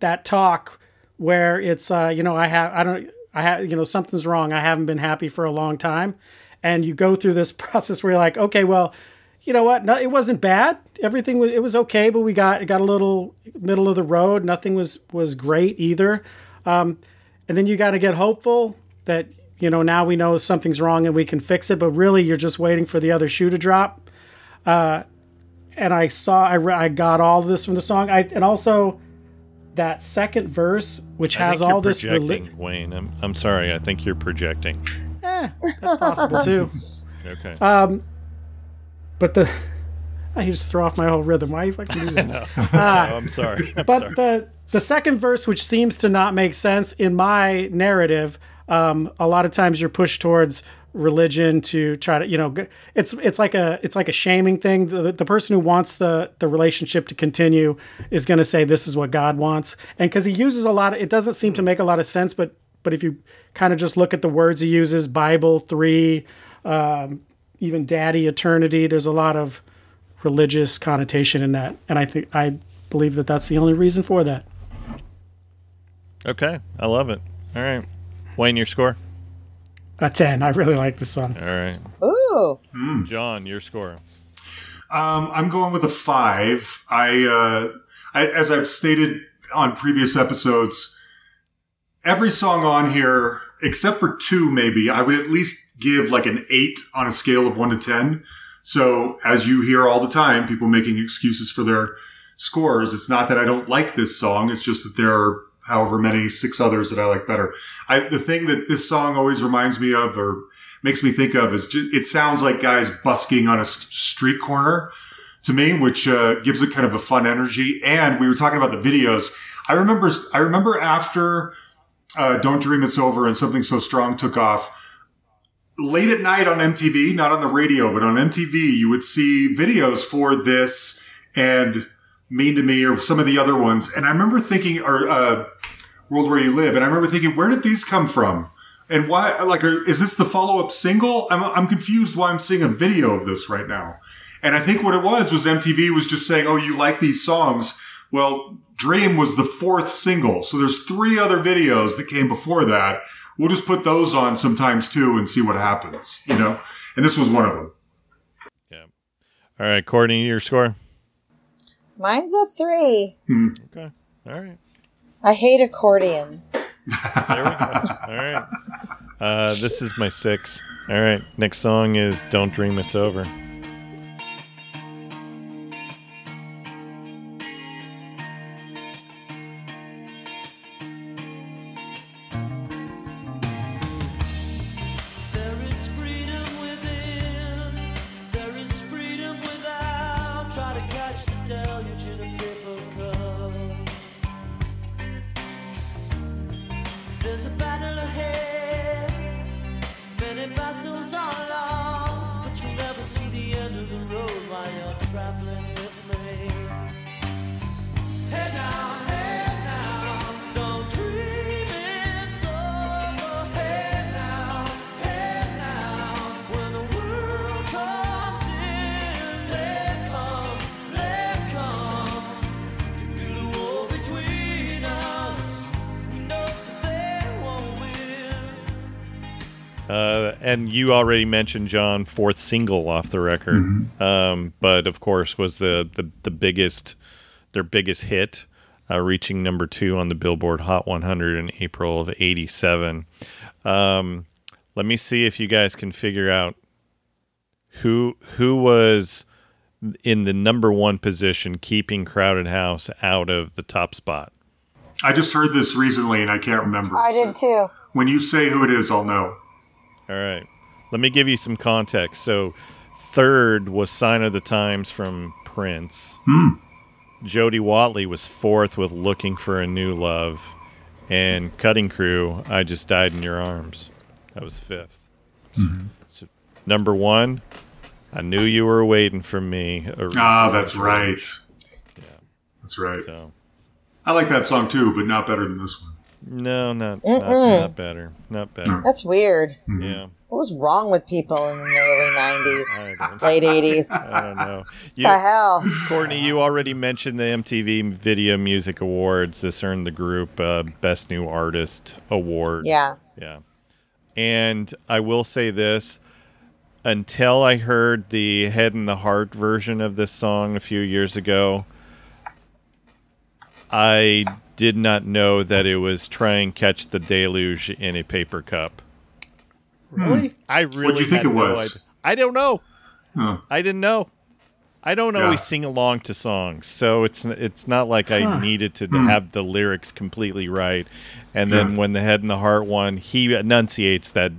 that talk where it's, uh, you know, I have, I don't, I have, you know, something's wrong. I haven't been happy for a long time. And you go through this process where you're like, okay, well, you know what? No, it wasn't bad. Everything was, it was okay, but we got, it got a little middle of the road. Nothing was, was great either. Um, and then you got to get hopeful that, you know, now we know something's wrong and we can fix it, but really you're just waiting for the other shoe to drop. Uh, and I saw, I, re- I got all this from the song. I, and also that second verse, which has all this. Reli- Wayne, I'm, I'm sorry. I think you're projecting. Eh, that's possible too. Okay. Um, But the, I just throw off my whole rhythm. Why you fucking do that? no, uh, no, I'm sorry. I'm but sorry. the the second verse, which seems to not make sense in my narrative, um, a lot of times you're pushed towards religion to try to, you know, it's it's like a it's like a shaming thing. The, the person who wants the the relationship to continue is going to say this is what God wants, and because he uses a lot of, it doesn't seem to make a lot of sense. But but if you kind of just look at the words he uses, Bible three. Um, even daddy eternity, there's a lot of religious connotation in that. And I think, I believe that that's the only reason for that. Okay. I love it. All right. Wayne, your score? A ten. I really like this song. All right. Ooh. Mm. John, your score. Um, I'm going with a five. I, uh, I, as I've stated on previous episodes, every song on here, except for two, maybe, I would at least give like an eight on a scale of one to ten. So as you hear all the time, people making excuses for their scores. It's not that I don't like this song. It's just that there are however many six others that I like better. I, the thing that this song always reminds me of or makes me think of is just, it sounds like guys busking on a street corner to me, which uh, gives it kind of a fun energy. And we were talking about the videos. I remember, I remember after... Uh, Don't Dream It's Over and Something So Strong took off. Late at night on M T V, not on the radio, but on M T V, you would see videos for this and Mean to Me or some of the other ones. And I remember thinking, or uh, World Where You Live, and I remember thinking, where did these come from? And why, like, is this the follow-up single? I'm, I'm confused why I'm seeing a video of this right now. And I think what it was was M T V was just saying, oh, you like these songs. Well, Dream was the fourth single. So there's three other videos that came before that. We'll just put those on sometimes too and see what happens, you know? And this was one of them. Yeah. All right, Courtney, your score? Mine's a three. Hmm. Okay. All right. I hate accordions. There we go. All right. Uh, this is my six. All right. Next song is Don't Dream It's Over. And you already mentioned, John, fourth single off the record, mm-hmm. um, but of course was the, the, the biggest, their biggest hit, uh, reaching number two on the Billboard Hot one hundred in April of eighty-seven. Um, let me see if you guys can figure out who who was in the number one position, keeping Crowded House out of the top spot? I just heard this recently, and I can't remember. I did, too. When you say who it is, I'll know. All right. Let me give you some context. So third was Sign of the Times from Prince. Hmm. Jody Watley was fourth with Looking for a New Love. And Cutting Crew, I Just Died in Your Arms. That was fifth. Mm-hmm. So, so number one, I Knew You Were Waiting for Me. Ah, that's right. Yeah. That's right. So, I like that song too, but not better than this one. No, not not, not better. Not better. That's weird. Mm-hmm. Yeah. What was wrong with people in the early nineties, late eighties? I don't know. You, what the hell? Courtney, you already mentioned the M T V Video Music Awards. This earned the group uh, Best New Artist Award. Yeah. Yeah. And I will say this. Until I heard the Head and the Heart version of this song a few years ago, I did not know that it was Try and Catch the Deluge in a Paper Cup. Really? I really What do you think it was? No, I, I don't know. Huh. I didn't know. I don't yeah. always sing along to songs, so it's it's not like huh. I needed to mm. have the lyrics completely right. And yeah. then when the Head and the Heart one, he enunciates that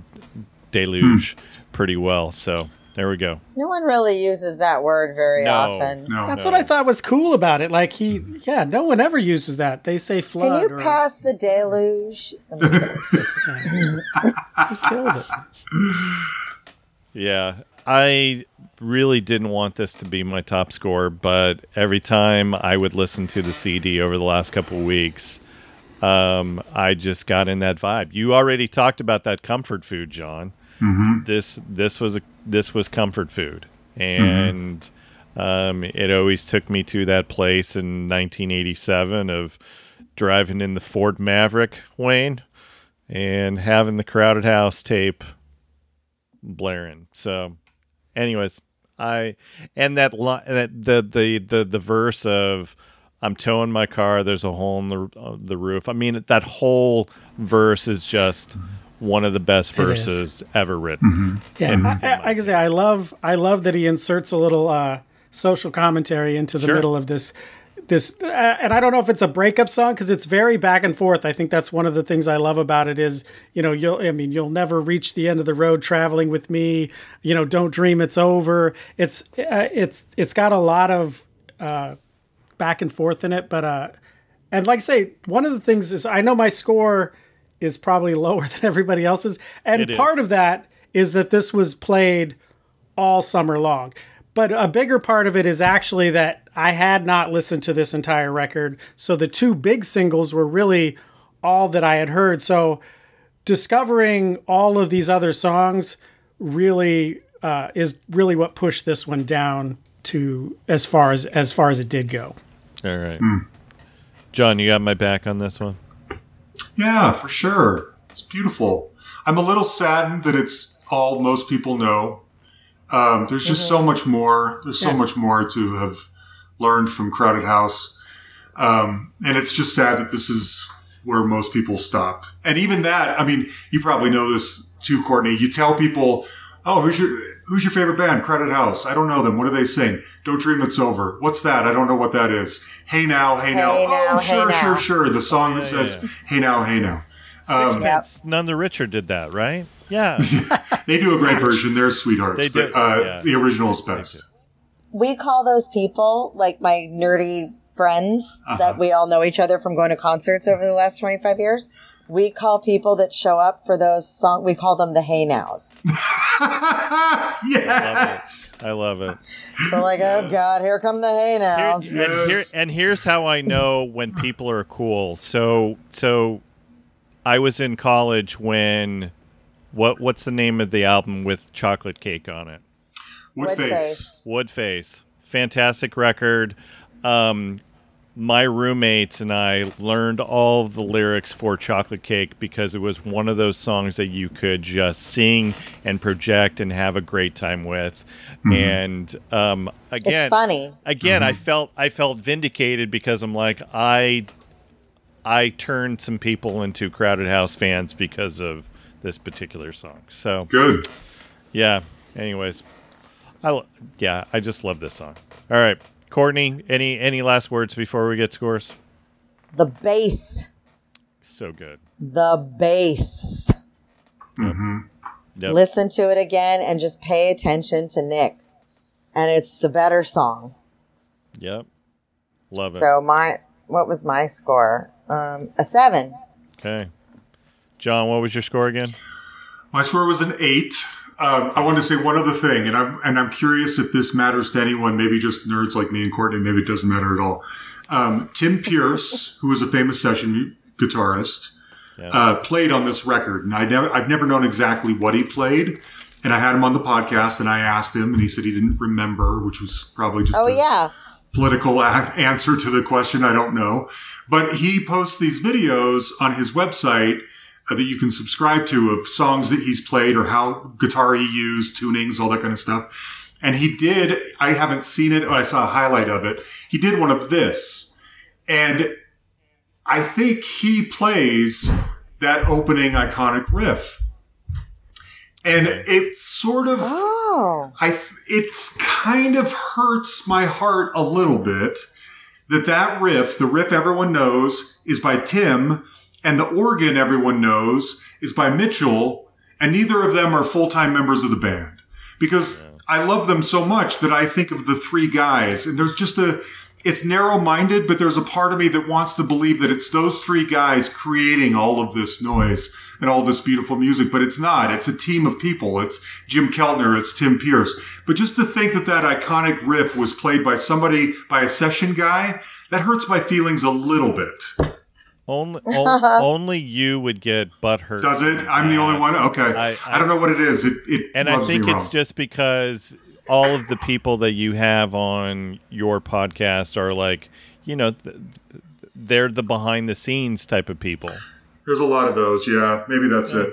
deluge mm. pretty well, so... There we go. No one really uses that word very no, often. No, That's no. what I thought was cool about it. Like he, yeah, no one ever uses that. They say flood. Can you or, pass the deluge? I killed it. Yeah, I really didn't want this to be my top score, but every time I would listen to the C D over the last couple of weeks, um, I just got in that vibe. You already talked about that comfort food, John. Mm-hmm. This this was a, this was comfort food, and mm-hmm. um, it always took me to that place in nineteen eighty-seven of driving in the Ford Maverick, Wayne, and having the Crowded House tape blaring. So, anyways, I and that li- that the, the the the verse of "I'm towing my car, there's a hole in the uh, the roof." I mean, that whole verse is just. Mm-hmm. One of the best verses ever written. Mm-hmm. Yeah, in, I, in I, I can say I love. I love that he inserts a little uh, social commentary into the sure. middle of this. This, uh, and I don't know if it's a breakup song because it's very back and forth. I think that's one of the things I love about it is, you know, you'll. I mean, you'll never reach the end of the road traveling with me. You know, don't dream it's over. It's uh, it's it's got a lot of uh, back and forth in it, but uh, and like I say, one of the things is I know my score is probably lower than everybody else's. And part of that is that this was played all summer long. But a bigger part of it is actually that I had not listened to this entire record. So the two big singles were really all that I had heard. So discovering all of these other songs really uh, is really what pushed this one down to as far as, as far as it did go. All right. Mm. John, you got my back on this one? Yeah, for sure. It's beautiful. I'm a little saddened that it's all most people know. Um, there's just mm-hmm. so much more. There's yeah. so much more to have learned from Crowded House. Um, and it's just sad that this is where most people stop. And even that, I mean, you probably know this too, Courtney. You tell people, oh, who's your who's your favorite band? Crowded House. I don't know them. What do they sing? Don't Dream It's Over. What's that? I don't know what that is. Hey Now, Hey, hey Now. now. Oh, hey sure, now. sure, sure. The song that yeah, says yeah. Hey Now, Hey Now. Um, yep. None the Richer did that, right? Yeah. They do a great version. They're sweethearts. They but, uh, yeah. The original is best. We call those people, like my nerdy friends uh-huh. that we all know each other from going to concerts over the last twenty-five years. We call people that show up for those songs, we call them the Hey Nows. Yes! I love it. I love it. We're like, yes. Oh, God, here come the Hey Nows. Here, yes. and, here, and here's how I know when people are cool. So so I was in college when, what what's the name of the album with chocolate cake on it? Woodface. Woodface. Fantastic record. Um My roommates and I learned all the lyrics for Chocolate Cake because it was one of those songs that you could just sing and project and have a great time with. Mm-hmm. And um, again, it's funny. Again, mm-hmm. I felt I felt vindicated because I'm like I I turned some people into Crowded House fans because of this particular song. So good. Yeah. Anyways, I, yeah, I just love this song. All right, Courtney, any any last words before we get scores? The bass. So good. The bass. Mm-hmm. Yep. Listen to it again and just pay attention to Nick. And it's a better song. Yep. Love it. So my, what was my score? Um, a seven. Okay. John, what was your score again? My score was an eight. Um, I wanted to say one other thing, and I'm and I'm curious if this matters to anyone, maybe just nerds like me and Courtney, maybe it doesn't matter at all. Um, Tim Pierce, who was a famous session guitarist, yeah. uh, played on this record, and I never, I've never known exactly what he played, and I had him on the podcast, and I asked him, and he said he didn't remember, which was probably just oh, a yeah. political a- answer to the question, I don't know. But he posts these videos on his website that you can subscribe to of songs that he's played or how guitar he used, tunings, all that kind of stuff. And he did, I haven't seen it, I saw a highlight of it. He did one of this. And I think he plays that opening iconic riff. And it sort of, oh. I, it's kind of hurts my heart a little bit that that riff, the riff everyone knows, is by Tim. And the organ everyone knows is by Mitchell, and neither of them are full-time members of the band. Because yeah. I love them so much that I think of the three guys, and there's just a, it's narrow-minded, but there's a part of me that wants to believe that it's those three guys creating all of this noise and all this beautiful music, but it's not. It's a team of people. It's Jim Keltner, it's Tim Pierce. But just to think that that iconic riff was played by somebody, by a session guy, that hurts my feelings a little bit. Only, on, only you would get butthurt. Does it? I'm the only one? Okay. I, I, I don't know what it is. It, it and I think it's just because all of the people that you have on your podcast are like, you know, th- they're the behind the scenes type of people. There's a lot of those. Yeah. Maybe that's yeah. it.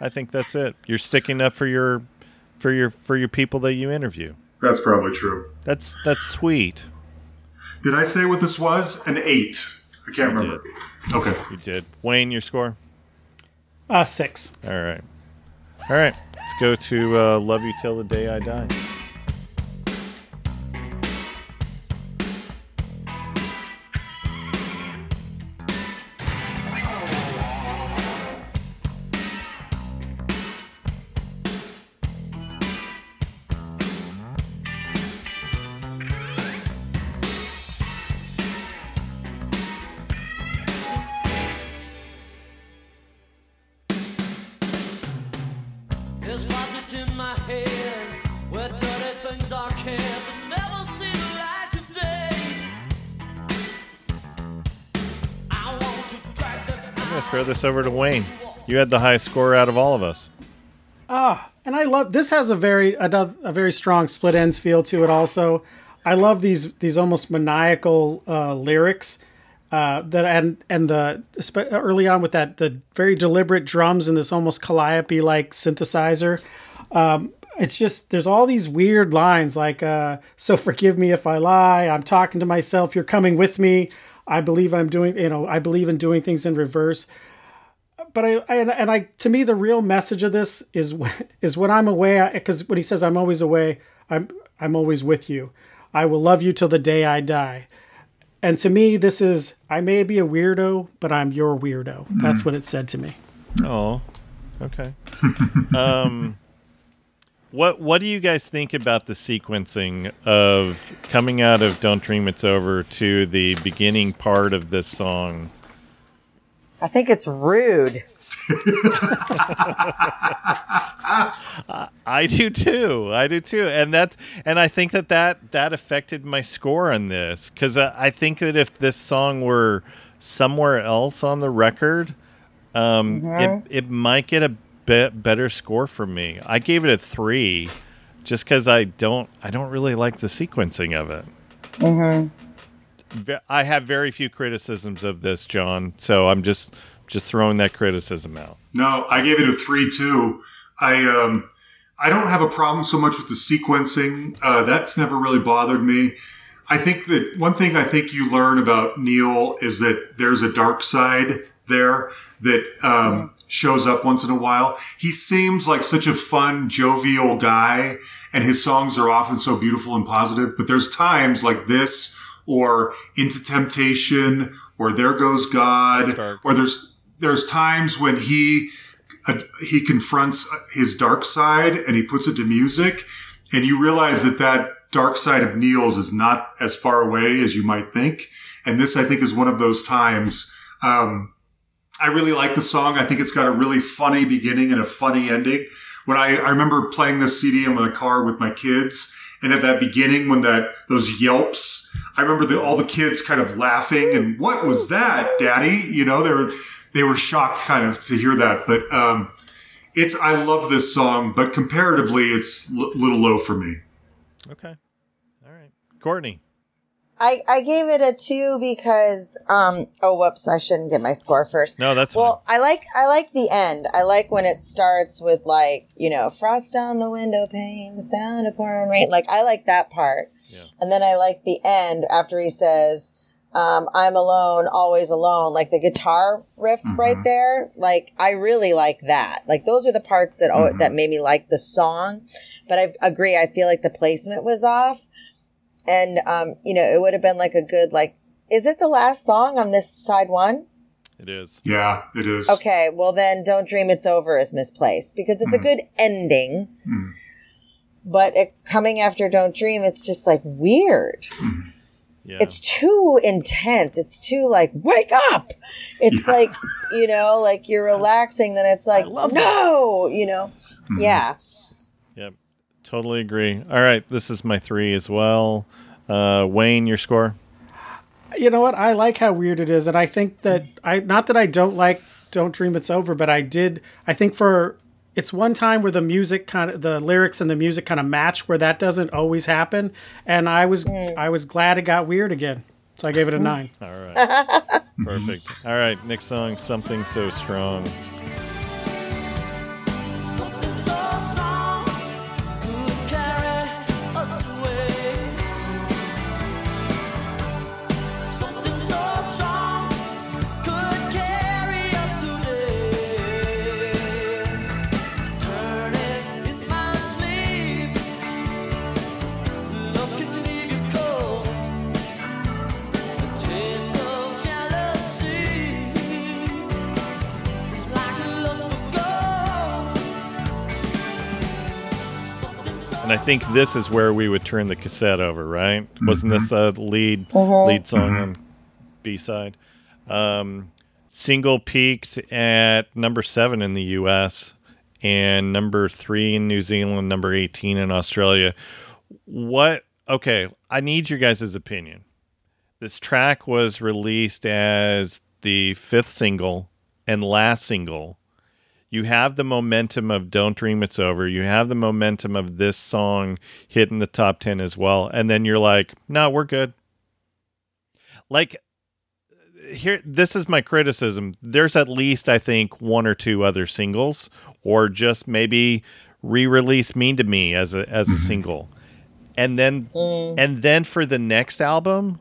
I think that's it. You're sticking up for your, for your, for your people that you interview. That's probably true. That's, that's sweet. Did I say what this was? An eight. I can't you remember. Did. Okay. You did. Wayne, your score? Uh, six. All right. All right. Let's go to uh, Love You Till the Day I Die. This over to Wayne. You had the highest score out of all of us. Ah, and I love this. Has a very another, a very strong Split Enz feel to it. Also, I love these these almost maniacal uh, lyrics uh, that and and the early on with that the very deliberate drums and this almost calliope like synthesizer. Um, it's just there's all these weird lines like uh, "So forgive me if I lie. I'm talking to myself. You're coming with me. I believe I'm doing. You know, I believe in doing things in reverse." But I, I and I to me the real message of this is is when I'm away, because when he says I'm always away, I'm I'm always with you. I will love you till the day I die. And to me, this is I may be a weirdo, but I'm your weirdo. That's what it said to me. Oh, okay. um, what what do you guys think about the sequencing of coming out of Don't Dream It's Over to the beginning part of this song? I think it's rude. I, I do too. I do too. And that, and I think that that, that affected my score on this. Because I, I think that if this song were somewhere else on the record, um, mm-hmm. it, it might get a bit better score from me. I gave it a three just because I don't, I don't really like the sequencing of it. Mm-hmm. I have very few criticisms of this, John, so I'm just just throwing that criticism out. No, I gave it a three too. I um, I don't have a problem so much with the sequencing. Uh, that's never really bothered me. I think that one thing I think you learn about Neil is that there's a dark side there that um, shows up once in a while. He seems like such a fun, jovial guy, and his songs are often so beautiful and positive. But there's times like this, or Into Temptation, or There Goes God, Dark. or there's there's times when he uh, he confronts his dark side and he puts it to music, and you realize that that dark side of Neil's is not as far away as you might think. And this, I think, is one of those times. Um, I really like the song. I think it's got a really funny beginning and a funny ending. When I, I remember playing this C D in my car with my kids, and at that beginning, when that those yelps, I remember the, all the kids kind of laughing and, "What was that, Daddy?" You know, they were they were shocked kind of to hear that. But um, it's I love this song, but comparatively, it's a l- little low for me. Okay, all right, Courtney. I, I gave it a two because um oh whoops I shouldn't get my score first. No, that's fine. Well, I like I like the end. I like when it starts with, like, you know, frost on the window pane, the sound of pouring rain. Like, I like that part. Yeah. And then I like the end after he says, um, "I'm alone, always alone." Like the guitar riff mm-hmm. right there. Like, I really like that. Like, those are the parts that mm-hmm. oh, that made me like the song. But I agree. I feel like the placement was off. And, um, you know, it would have been like a good, like, is it the last song on this side one? It is. Yeah, it is. Okay, well then Don't Dream It's Over is misplaced because it's mm. a good ending. Mm. But it, coming after Don't Dream, it's just like weird. Mm. Yeah. It's too intense. It's too like, wake up. It's yeah. like, you know, like you're relaxing. Then it's like, no, that. you know. Mm. Yeah. Totally agree. All right, this is my three as well. Uh, Wayne, your score? You know what? I like how weird it is, and I think that I not that I don't like "Don't Dream It's Over," but I did. I think for it's one time where the music kind of the lyrics and the music kind of match, where that doesn't always happen. And I was I was glad it got weird again, so I gave it a nine. All right, perfect. All right, next song, "Something So Strong." Something so strong. And I think this is where we would turn the cassette over, right? Mm-hmm. Wasn't this a lead uh-huh. lead song uh-huh. on B-side? Um, single peaked at number seven in the U S and number three in New Zealand, number eighteen in Australia. What? Okay, I need your guys' opinion. This track was released as the fifth single and last single. You have the momentum of Don't Dream It's Over. You have the momentum of this song hitting the top ten as well. And then you're like, no, we're good. Like, here, this is my criticism. There's at least, I think, one or two other singles, or just maybe re-release Mean to Me as a as a single. And then and then for the next album,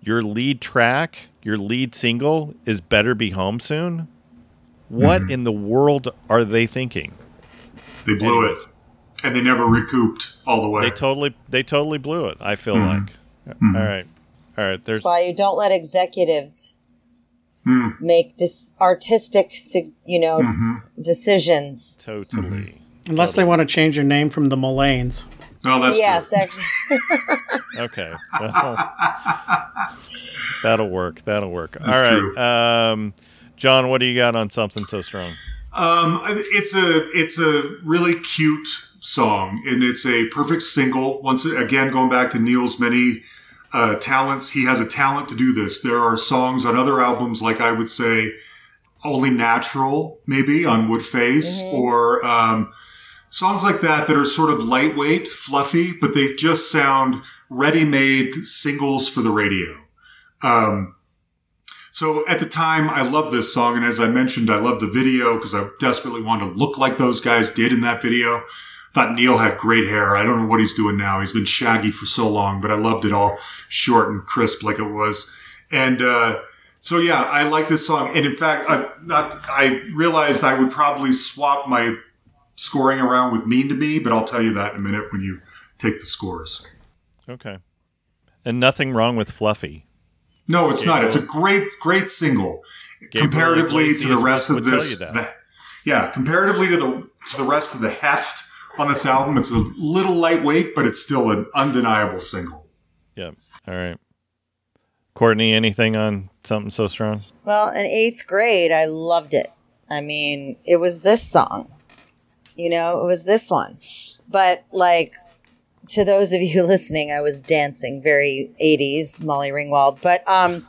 your lead track, your lead single is Better Be Home Soon. What mm-hmm. in the world are they thinking? They blew Anyways. it, and they never recouped all the way. They totally, they totally blew it. I feel mm-hmm. like. Mm-hmm. All right, all right. There's That's why you don't let executives mm. make dis- artistic, you know, mm-hmm. decisions. Totally. Mm-hmm. Unless totally. they want to change your name from the Mullanes. Oh, that's yes, true. Okay. That'll, that'll work. That'll work. That's all right. True. Um, John, what do you got on Something So Strong? Um, it's a it's a really cute song, and it's a perfect single. Once again, going back to Neil's many uh, talents, he has a talent to do this. There are songs on other albums, like I would say, Only Natural, maybe, on Woodface, mm-hmm. or um, songs like that that are sort of lightweight, fluffy, but they just sound ready-made singles for the radio. Um So at the time, I loved this song. And as I mentioned, I loved the video because I desperately wanted to look like those guys did in that video. Thought Neil had great hair. I don't know what he's doing now. He's been shaggy for so long, but I loved it all short and crisp like it was. And uh, So yeah, I like this song. And in fact, I, not, I realized I would probably swap my scoring around with Mean to Me, but I'll tell you that in a minute when you take the scores. Okay. And nothing wrong with Fluffy. No, it's Gabriel. not. It's a great, great single. Gabriel comparatively to the rest of this. The, yeah, comparatively to the to the rest of the heft on this album, it's a little lightweight, but it's still an undeniable single. Yeah. All right. Courtney, anything on Something So Strong? Well, in eighth grade, I loved it. I mean, it was this song. You know, it was this one. But, like, to those of you listening, I was dancing very eighties Molly Ringwald. But um,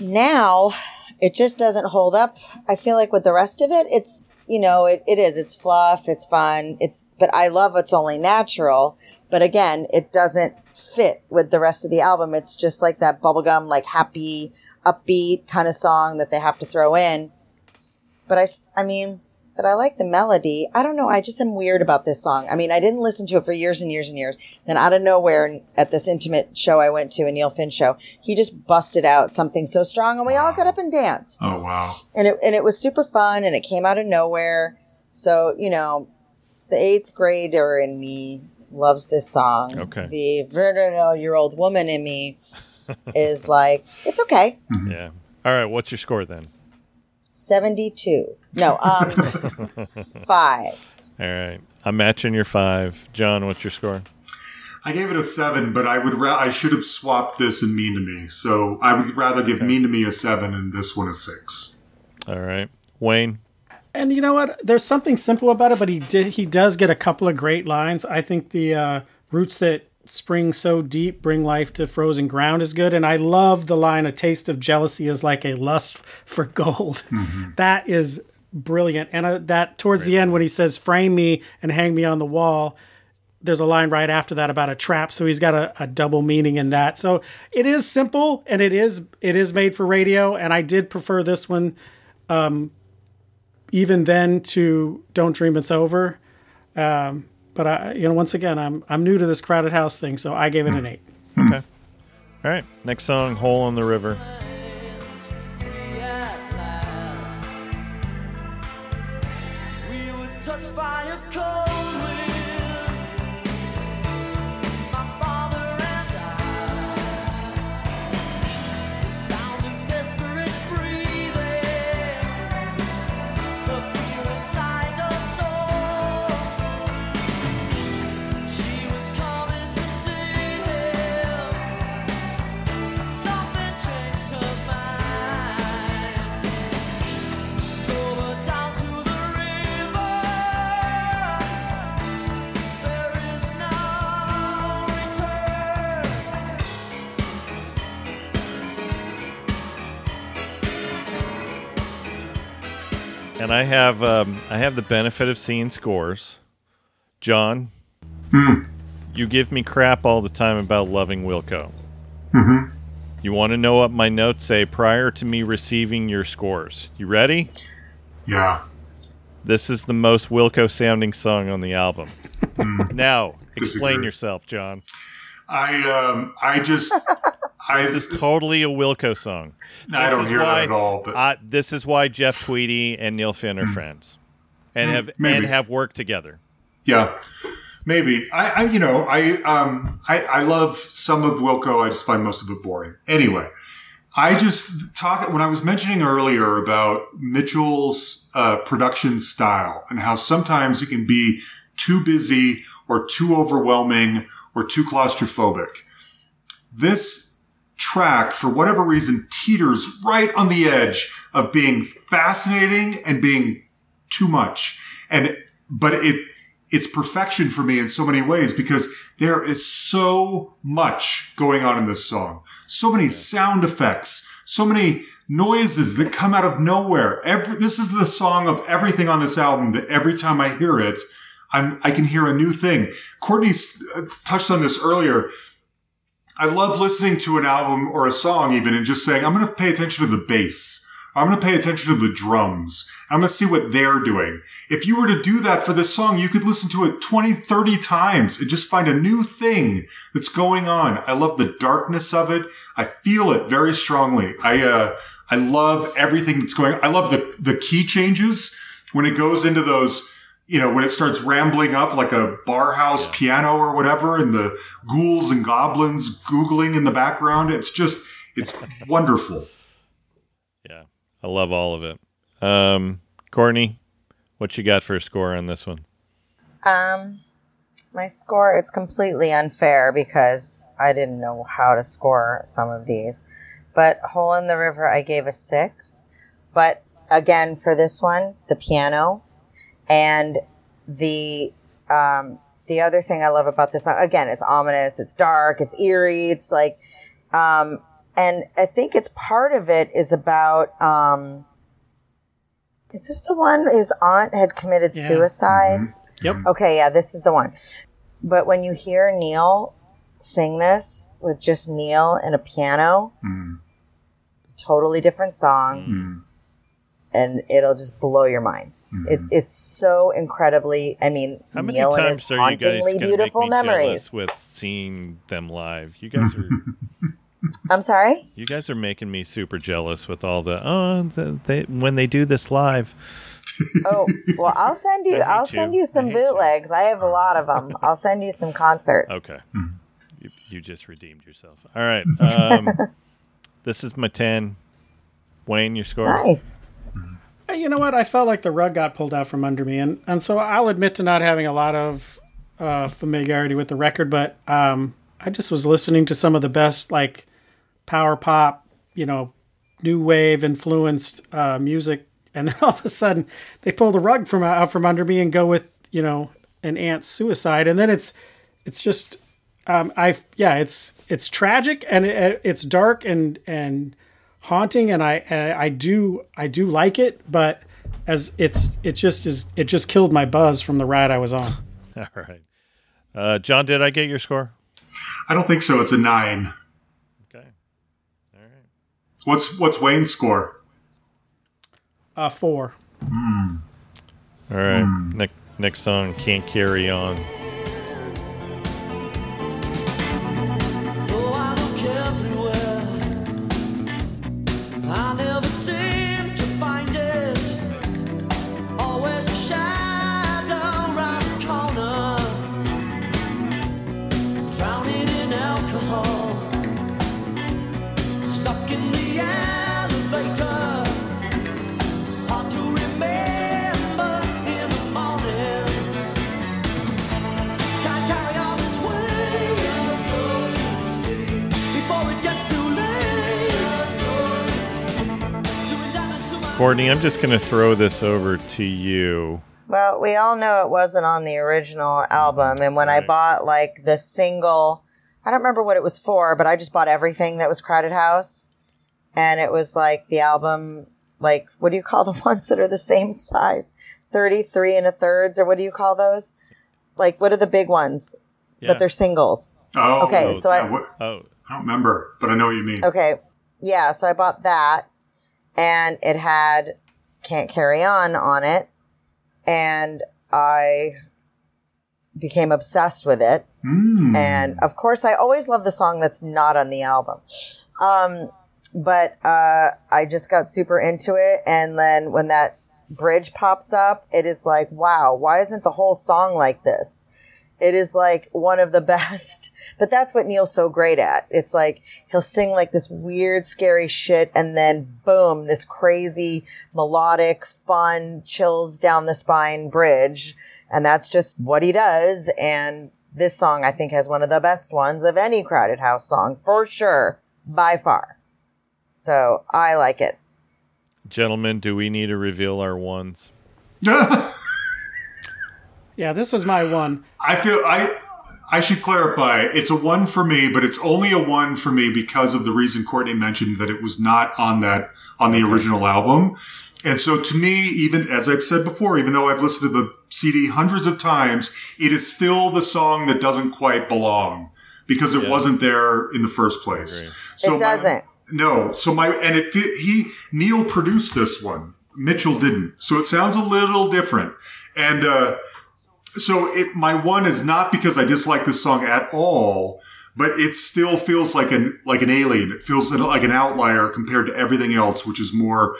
now it just doesn't hold up. I feel like with the rest of it, it's, you know, it, it is. It's fluff. It's fun. It's, but I love What's Only Natural. But again, it doesn't fit with the rest of the album. It's just like that bubblegum, like happy, upbeat kind of song that they have to throw in. But I, I mean, but I like the melody. I don't know. I just am weird about this song. I mean, I didn't listen to it for years and years and years. Then out of nowhere at this intimate show I went to, a Neil Finn show, he just busted out Something So Strong and we all got up and danced. Oh, wow. And it, and it was super fun and it came out of nowhere. So, you know, the eighth grader in me loves this song. Okay. The thirty-year-old woman in me is like, it's okay. Yeah. All right. What's your score then? seventy-two. No, um, five. All right. I'm matching your five. John, what's your score? I gave it a seven, but I would ra- I should have swapped this and Mean to Me. So I would rather give okay. Mean to Me a seven and this one a six. All right. Wayne? And you know what? There's something simple about it, but he did, he does get a couple of great lines. I think the uh, roots that spring so deep bring life to frozen ground is good, and I love the line, a taste of jealousy is like a lust for gold. Mm-hmm. That is brilliant. And uh, that towards great. The end when he says frame me and hang me on the wall, there's a line right after that about a trap, so he's got a, a double meaning in that. So it is simple and it is it is made for radio, and I did prefer this one um even then to Don't Dream It's Over. um But, I, you know, once again, I'm I'm new to this Crowded House thing, so I gave it an eight. Okay. All right. Next song, Hole on the River. And I have um, I have the benefit of seeing scores. John, mm. you give me crap all the time about loving Wilco. Mm-hmm. You want to know what my notes say prior to me receiving your scores. You ready? Yeah. This is the most Wilco-sounding song on the album. Mm. Now, explain yourself, John. I um, I just... I, this is totally a Wilco song. No, I don't hear why, that at all. But. I, this is why Jeff Tweedy and Neil Finn are mm. friends, and mm, have maybe. and have worked together. Yeah, maybe. I, I you know, I um, I, I love some of Wilco. I just find most of it boring. Anyway, I just talk when I was mentioning earlier about Mitchell's uh, production style and how sometimes it can be too busy or too overwhelming or too claustrophobic. This track, for whatever reason, teeters right on the edge of being fascinating and being too much. And but it it's perfection for me in so many ways because there is so much going on in this song. So many sound effects, so many noises that come out of nowhere. Every this is the song of everything on this album that every time I hear it, I'm I can hear a new thing. Courtney touched on this earlier. I love listening to an album or a song even and just saying, I'm going to pay attention to the bass. I'm going to pay attention to the drums. I'm going to see what they're doing. If you were to do that for this song, you could listen to it twenty, thirty times and just find a new thing that's going on. I love the darkness of it. I feel it very strongly. I, uh, I love everything that's going on. I love the, the key changes when it goes into those, you know, when it starts rambling up like a barhouse piano or whatever, and the ghouls and goblins googling in the background. It's just, it's wonderful. Yeah. I love all of it. Um, Courtney, what you got for a score on this one? Um, my score, it's completely unfair because I didn't know how to score some of these. But Hole in the River, I gave a six. But again, for this one, the piano and the um, the other thing I love about this song, again, it's ominous, it's dark, it's eerie, it's like... Um, and I think it's part of it is about, um, is this the one his aunt had committed yeah. suicide? Mm-hmm. Yep. Okay, yeah, this is the one. But when you hear Neil sing this with just Neil and a piano, mm. it's a totally different song, mm. and it'll just blow your mind. Mm-hmm. It's it's so incredibly, I mean, How Neil many times and his are hauntingly you guys beautiful make me memories. With seeing them live, you guys are. I'm sorry? You guys are making me super jealous with all the oh the, they when they do this live. Oh, well, I'll send you I'll send you, you some I bootlegs. You. I have a lot of them. I'll send you some concerts. Okay. You, you just redeemed yourself. All right. Um, this is my ten. Wayne, your score. Nice. Hey, you know what? I felt like the rug got pulled out from under me, and, and so I'll admit to not having a lot of uh, familiarity with the record, but um, I just was listening to some of the best like power pop, you know, new wave influenced uh, music. And then all of a sudden they pull the rug from out from under me and go with, you know, an aunt's suicide. And then it's, it's just, um, I, yeah, it's, it's tragic and it, it's dark and, and haunting. And I, I do, I do like it, but as it's, it just is, it just killed my buzz from the ride I was on. All right. Uh, John, did I get your score? I don't think so. It's a nine. What's what's Wayne's score? Uh, four. Mm. All right. Mm. Nick, next song, Can't Carry On. Courtney, I'm just going to throw this over to you. Well, we all know it wasn't on the original album. And when right. I bought like the single, I don't remember what it was for, but I just bought everything that was Crowded House. And it was like the album, like, what do you call the ones that are the same size? thirty-three and a thirds, or what do you call those? Like, what are the big ones? Yeah. But they're singles. Oh, okay. No, so I, no, oh. I don't remember, but I know what you mean. Okay. Yeah. So I bought that. And it had Can't Carry On on it. And I became obsessed with it. Mm. And, of course, I always love the song that's not on the album. Um, but uh, I just got super into it. And then when that bridge pops up, it is like, wow, why isn't the whole song like this? It is like one of the best. But that's what Neil's so great at. It's like he'll sing like this weird, scary shit, and then boom, this crazy, melodic, fun, chills down the spine bridge. And that's just what he does. And this song, I think, has one of the best ones of any Crowded House song, for sure, by far. So I like it. Gentlemen, do we need to reveal our ones? Yeah, this was my one. I feel... I. I should clarify, it's a one for me, but it's only a one for me because of the reason Courtney mentioned that it was not on that on the original album. And so to me, even as I've said before, even though I've listened to the C D hundreds of times, it is still the song that doesn't quite belong because it yeah. wasn't there in the first place. So it doesn't. My, No. So my, and it, he, Neil produced this one. Mitchell didn't. So it sounds a little different. And, uh, so it, my one is not because I dislike this song at all, but it still feels like an, like an alien. It feels like an outlier compared to everything else, which is more,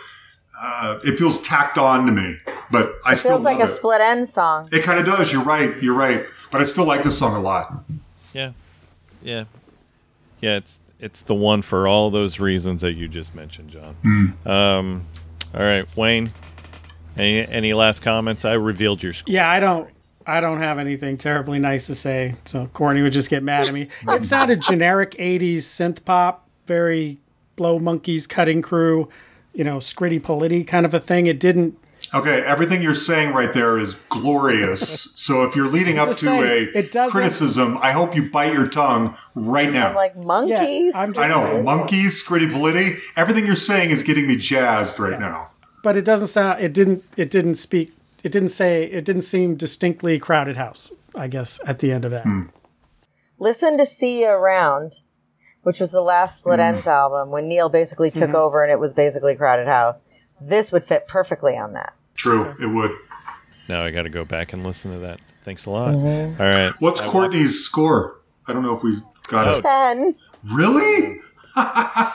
uh, it feels tacked on to me, but I it still feels like love a it. Split Enz song. It kind of does. You're right. You're right. But I still like this song a lot. Yeah. Yeah. Yeah. It's, it's the one for all those reasons that you just mentioned, John. Mm. Um, all right, Wayne, any, any last comments? I revealed your score. Yeah, I don't I don't have anything terribly nice to say, so Courtney would just get mad at me. It sounded generic eighties synth pop, very Blow Monkeys, Cutting Crew, you know, Scritti Politti kind of a thing. It didn't... Okay, everything you're saying right there is glorious. So if you're leading up to saying, a criticism, I hope you bite your tongue right now. I'm like monkeys. Yeah, I'm just I know, saying. Monkeys, Scritti Politti. Everything you're saying is getting me jazzed right yeah. now. But it doesn't sound, it didn't, it didn't speak, it didn't say, it didn't seem distinctly Crowded House, I guess, at the end of that. Hmm. Listen to See You Around, which was the last Split mm. Enz album when Neil basically took mm-hmm. over and it was basically Crowded House. This would fit perfectly on that. True, it would. Now I got to go back and listen to that. Thanks a lot. Mm-hmm. All right. What's I Courtney's want... score? I don't know if we got it. ten. Really? Wow. I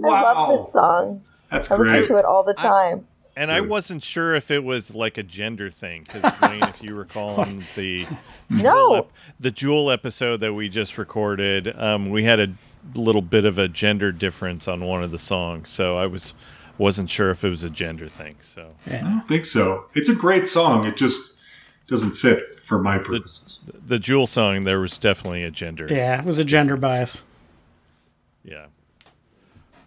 love this song. That's I great. I listen to it all the time. I, and Dude. I wasn't sure if it was like a gender thing. Because, Wayne, if you recall on the, no. ep- the Jewel episode that we just recorded, um, we had a little bit of a gender difference on one of the songs. So I was... Wasn't sure if it was a gender thing, so yeah. I don't think so. It's a great song. It just doesn't fit for my purposes. The, the Jewel song, there was definitely a gender. Yeah, it was a gender difference. Bias. Yeah,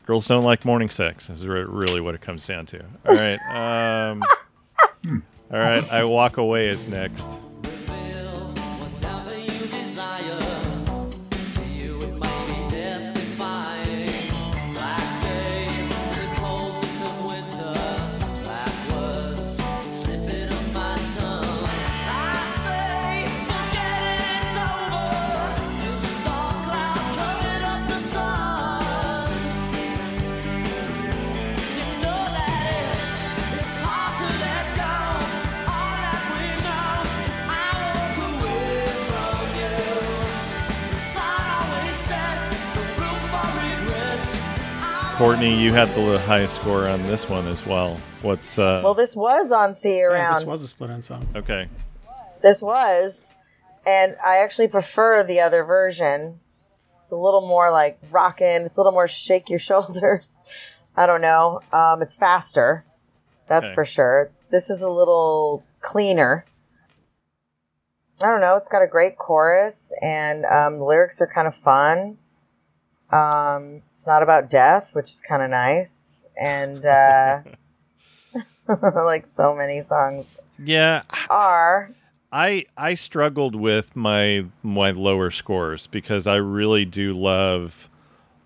girls don't like morning sex. Is really what it comes down to. All right, um, all right. I Walk Away is next. Courtney, you had the highest score on this one as well. What's uh? Well, this was on See You Around. Yeah, this was a Split Enz song. Okay. This was, and I actually prefer the other version. It's a little more like rockin'. It's a little more shake your shoulders. I don't know. Um, it's faster. That's okay. For sure. This is a little cleaner. I don't know. It's got a great chorus, and um, the lyrics are kind of fun. Um, it's not about death, which is kind of nice. And, uh, like so many songs yeah, are. I, I struggled with my, my lower scores because I really do love,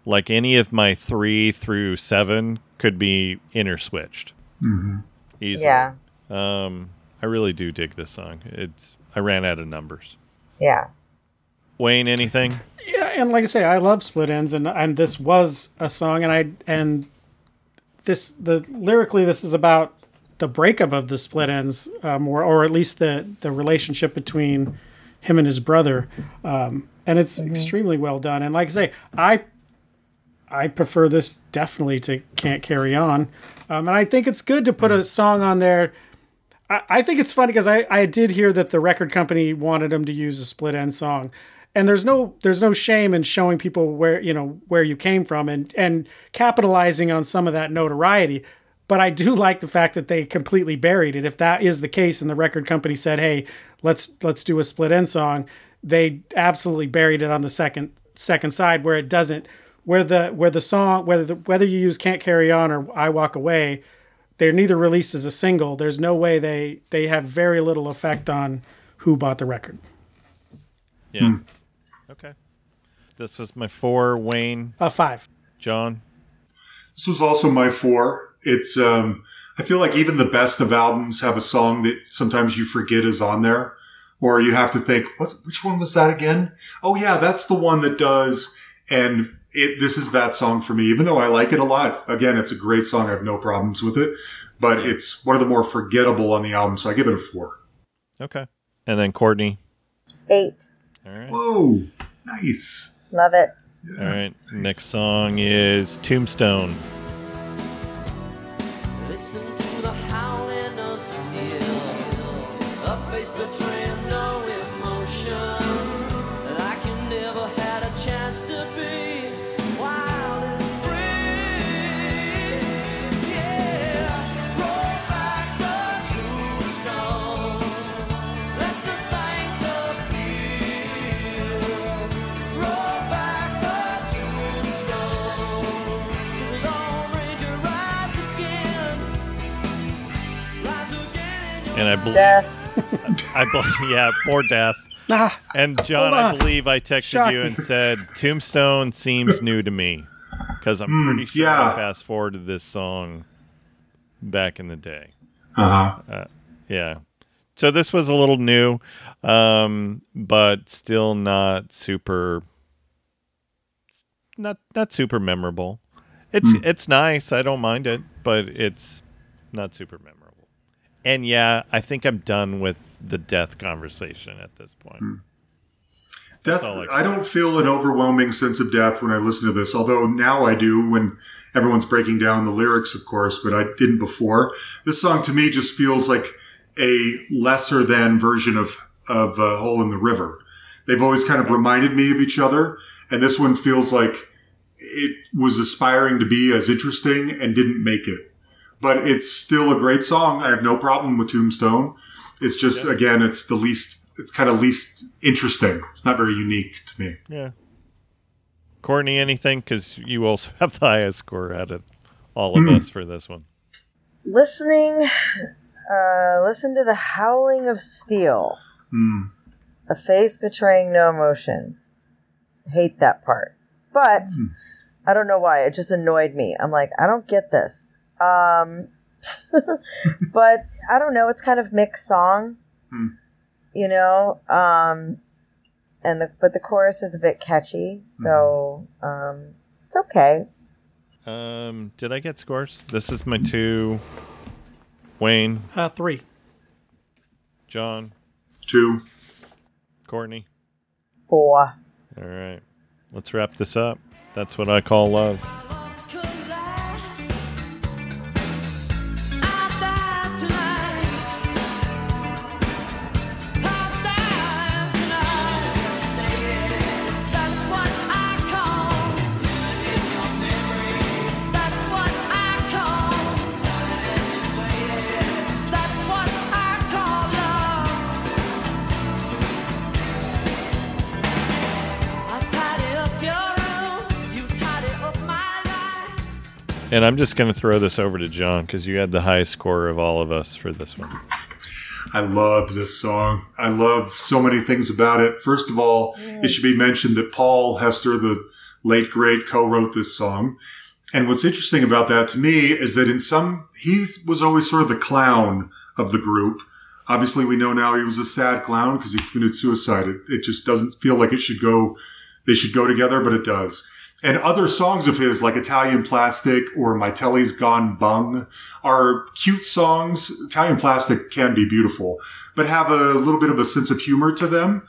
like any of my three through seven could be interswitched. Mm-hmm. Easily. Yeah. Um, I really do dig this song. It's, I ran out of numbers. Yeah. Wayne, anything? Yeah, and like I say, I love Split Enz, and and this was a song, and I and this the lyrically, this is about the breakup of the Split Enz, um, or or at least the the relationship between him and his brother, um, and it's mm-hmm. extremely well done. And like I say, I I prefer this definitely to Can't Carry On, um, and I think it's good to put a song on there. I, I think it's funny because I I did hear that the record company wanted him to use a Split Enz song. And there's no there's no shame in showing people where you know where you came from and, and capitalizing on some of that notoriety. But I do like the fact that they completely buried it. If that is the case, and the record company said, "Hey, let's let's do a Split Enz song," they absolutely buried it on the second second side where it doesn't where the where the song whether the, whether you use Can't Carry On or I Walk Away, they're neither released as a single. There's no way they they have very little effect on who bought the record. Yeah. Hmm. Okay. This was my four, Wayne. A five. John? This was also my four. It's, um, I feel like even the best of albums have a song that sometimes you forget is on there. Or you have to think, what, which one was that again? Oh yeah, that's the one that does. And it, this is that song for me, even though I like it a lot. Again, it's a great song. I have no problems with it, but yeah. It's one of the more forgettable on the album. So I give it a four. Okay. And then Courtney? Eight. All right. Whoa. Nice. Love it. Yeah, all right. Nice. Next song is Tombstone. Listen to the howling of steel, a face betraying no emotion. And I believe, death. I believe, yeah, poor death. Ah, and John, I believe I texted Shock you me. and said, "Tombstone seems new to me," because I'm mm, pretty sure yeah. I fast forwarded this song back in the day. Uh-huh. Uh, yeah. So this was a little new, um, but still not super, not not super memorable. It's mm. it's nice. I don't mind it, but it's not super memorable. And yeah, I think I'm done with the death conversation at this point. Hmm. Death. I, I don't feel an overwhelming sense of death when I listen to this, although now I do when everyone's breaking down the lyrics, of course, but I didn't before. This song to me just feels like a lesser than version of, of uh, Hole in the River. They've always kind of reminded me of each other, and this one feels like it was aspiring to be as interesting and didn't make it. But it's still a great song. I have no problem with Tombstone. It's just, yeah. again, it's the least, it's kind of least interesting. It's not very unique to me. Yeah. Courtney, anything? Because you also have the highest score out of all of mm. us for this one. Listening, uh, listen to the howling of steel. Mm. A face betraying no emotion. Hate that part. But mm. I don't know why. It just annoyed me. I'm like, I don't get this. Um, but I don't know. It's kind of mixed song, hmm. you know. Um, and the, but the chorus is a bit catchy, so um, it's okay. Um, did I get scores? This is my two. Wayne, uh, three. John, two. Courtney, four. All right, let's wrap this up. That's what I call love. And I'm just going to throw this over to John because you had the highest score of all of us for this one. I love this song. I love so many things about it. First of all, mm. it should be mentioned that Paul Hester, the late great, co-wrote this song. And what's interesting about that to me is that in some, he was always sort of the clown of the group. Obviously, we know now he was a sad clown because he committed suicide. It, it just doesn't feel like it should go, they should go together, but it does. And other songs of his, like Italian Plastic or My Telly's Gone Bung, are cute songs. Italian Plastic can be beautiful, but have a little bit of a sense of humor to them.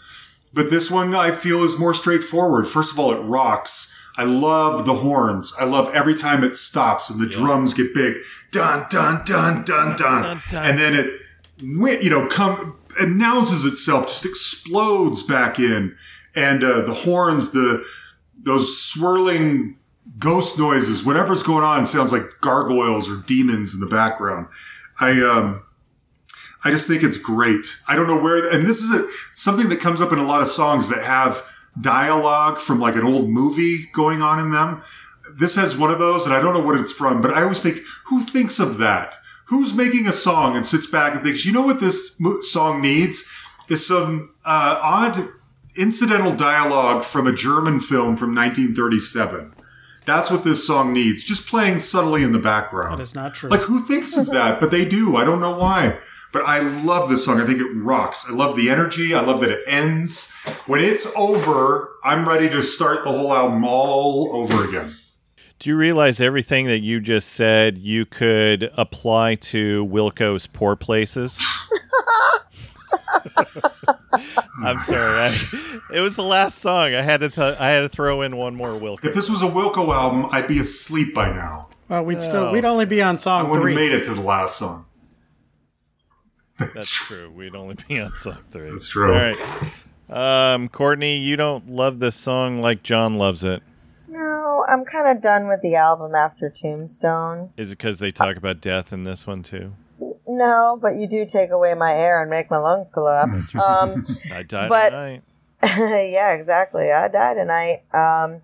But this one, I feel, is more straightforward. First of all, it rocks. I love the horns. I love every time it stops and the yes. drums get big. Dun, dun, dun, dun, dun, dun. And then it, you know, come, announces itself, just explodes back in. And uh, the horns, the... those swirling ghost noises, whatever's going on, sounds like gargoyles or demons in the background. I um, I just think it's great. I don't know where, and this is a, something that comes up in a lot of songs that have dialogue from like an old movie going on in them. This has one of those, and I don't know what it's from, but I always think, who thinks of that? Who's making a song and sits back and thinks, you know what this song needs? Is some uh, odd... incidental dialogue from a German film from nineteen thirty-seven. That's what this song needs. Just playing subtly in the background. That is not true. Like, who thinks of that? But they do. I don't know why. But I love this song. I think it rocks. I love the energy. I love that it ends. When it's over, I'm ready to start the whole album all over again. Do you realize everything that you just said you could apply to Wilco's Poor Places? I'm sorry. I, it was the last song. I had to th- I had to throw in one more Wilco. If this was a Wilco album, I'd be asleep by now. Well, we'd oh. still we'd only be on song I wouldn't three. Have made it to the last song. That's, That's true. true. We'd only be on song three. That's true. All right. Um, Courtney, you don't love this song like John loves it. No, I'm kind of done with the album after Tombstone. Is it because they talk about death in this one too? No, but you do take away my air and make my lungs collapse. Um, I died but, tonight. Yeah, exactly. I died tonight. Um,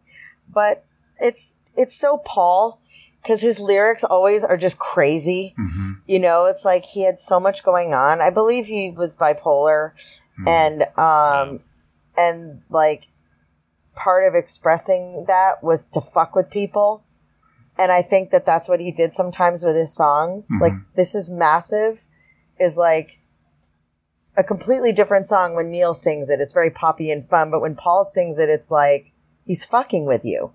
but it's it's so Paul, because his lyrics always are just crazy. Mm-hmm. You know, it's like he had so much going on. I believe he was bipolar, mm-hmm. and um, yeah. and like part of expressing that was to fuck with people. And I think that that's what he did sometimes with his songs. Mm-hmm. Like, This Is Massive is like a completely different song when Neil sings it. It's very poppy and fun. But when Paul sings it, it's like, he's fucking with you.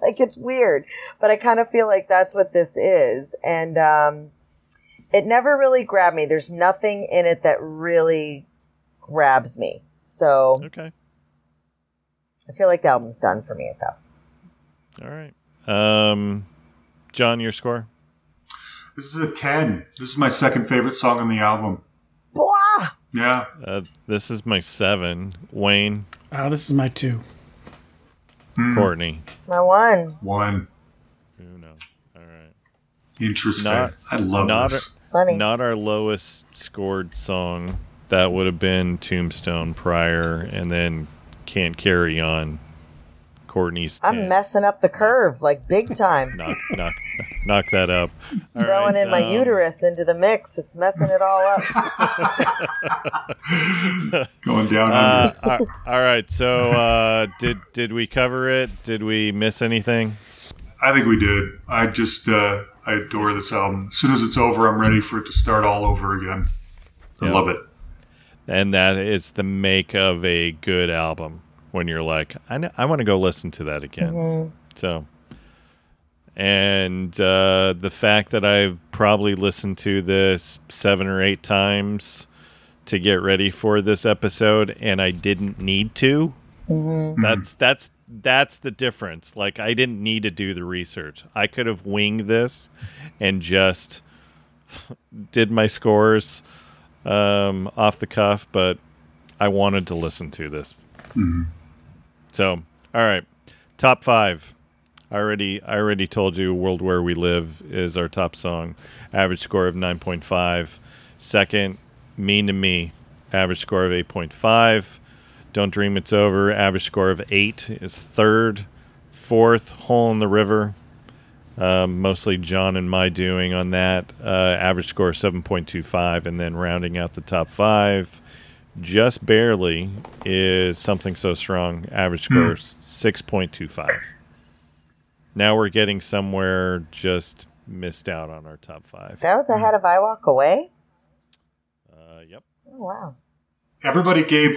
Like, it's weird. But I kind of feel like that's what this is. And um, it never really grabbed me. There's nothing in it that really grabs me. So okay. I feel like the album's done for me, though. All right. Um, John, your score? This is a ten. This is my second favorite song on the album. Blah! Yeah. Uh, this is my seven. Wayne? Uh, this is my two. Mm. Courtney? It's my one. One. Uno. All right. Interesting. Not, I love not this. Our, it's funny. Not our lowest scored song. That would have been Tombstone prior, and then Can't Carry On. Courtney's ten. I'm messing up the curve like big time. knock, knock, knock that up. All Throwing right, in um, my uterus into the mix. It's messing it all up. Going down uh, under. All, all right. So uh, did did we cover it? Did we miss anything? I think we did. I just uh, I adore this album. As soon as it's over, I'm ready for it to start all over again. I yep. love it. And that is the make of a good album. When you're like, I, know, I want to go listen to that again. Mm-hmm. So, and uh, the fact that I've probably listened to this seven or eight times to get ready for this episode, and I didn't need to. Mm-hmm. That's that's that's the difference. Like, I didn't need to do the research. I could have winged this and just did my scores um, off the cuff, but I wanted to listen to this. Mm-hmm. So, all right, top five. I already, I already told you World Where We Live is our top song. Average score of nine point five. Second, Mean to Me. Average score of eight point five. Don't Dream It's Over. Average score of eight is third. Fourth, Hole in the River. Um, mostly John and my doing on that. Uh, average score of seven point two five. And then rounding out the top five, just barely, is Something So Strong. Average score mm. six point two five. Now we're getting somewhere. Just missed out on our top five. That was ahead mm. of I Walk Away? Uh, yep. Oh, wow. Everybody gave...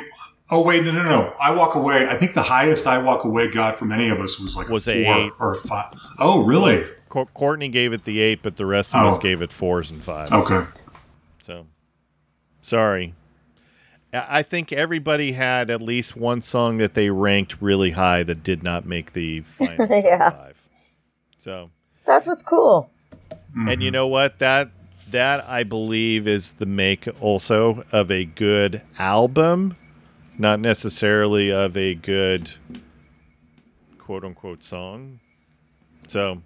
Oh, wait, no, no, no. I Walk Away. I think the highest I Walk Away got from any of us was like was a four eight. Or a five. Oh, really? Co- Courtney gave it the eight, but the rest of oh. us gave it fours and fives. Okay. So, sorry. I think everybody had at least one song that they ranked really high that did not make the final yeah. top five. So that's what's cool. Mm-hmm. And you know what? That that I believe is the make also of a good album, not necessarily of a good quote unquote song. So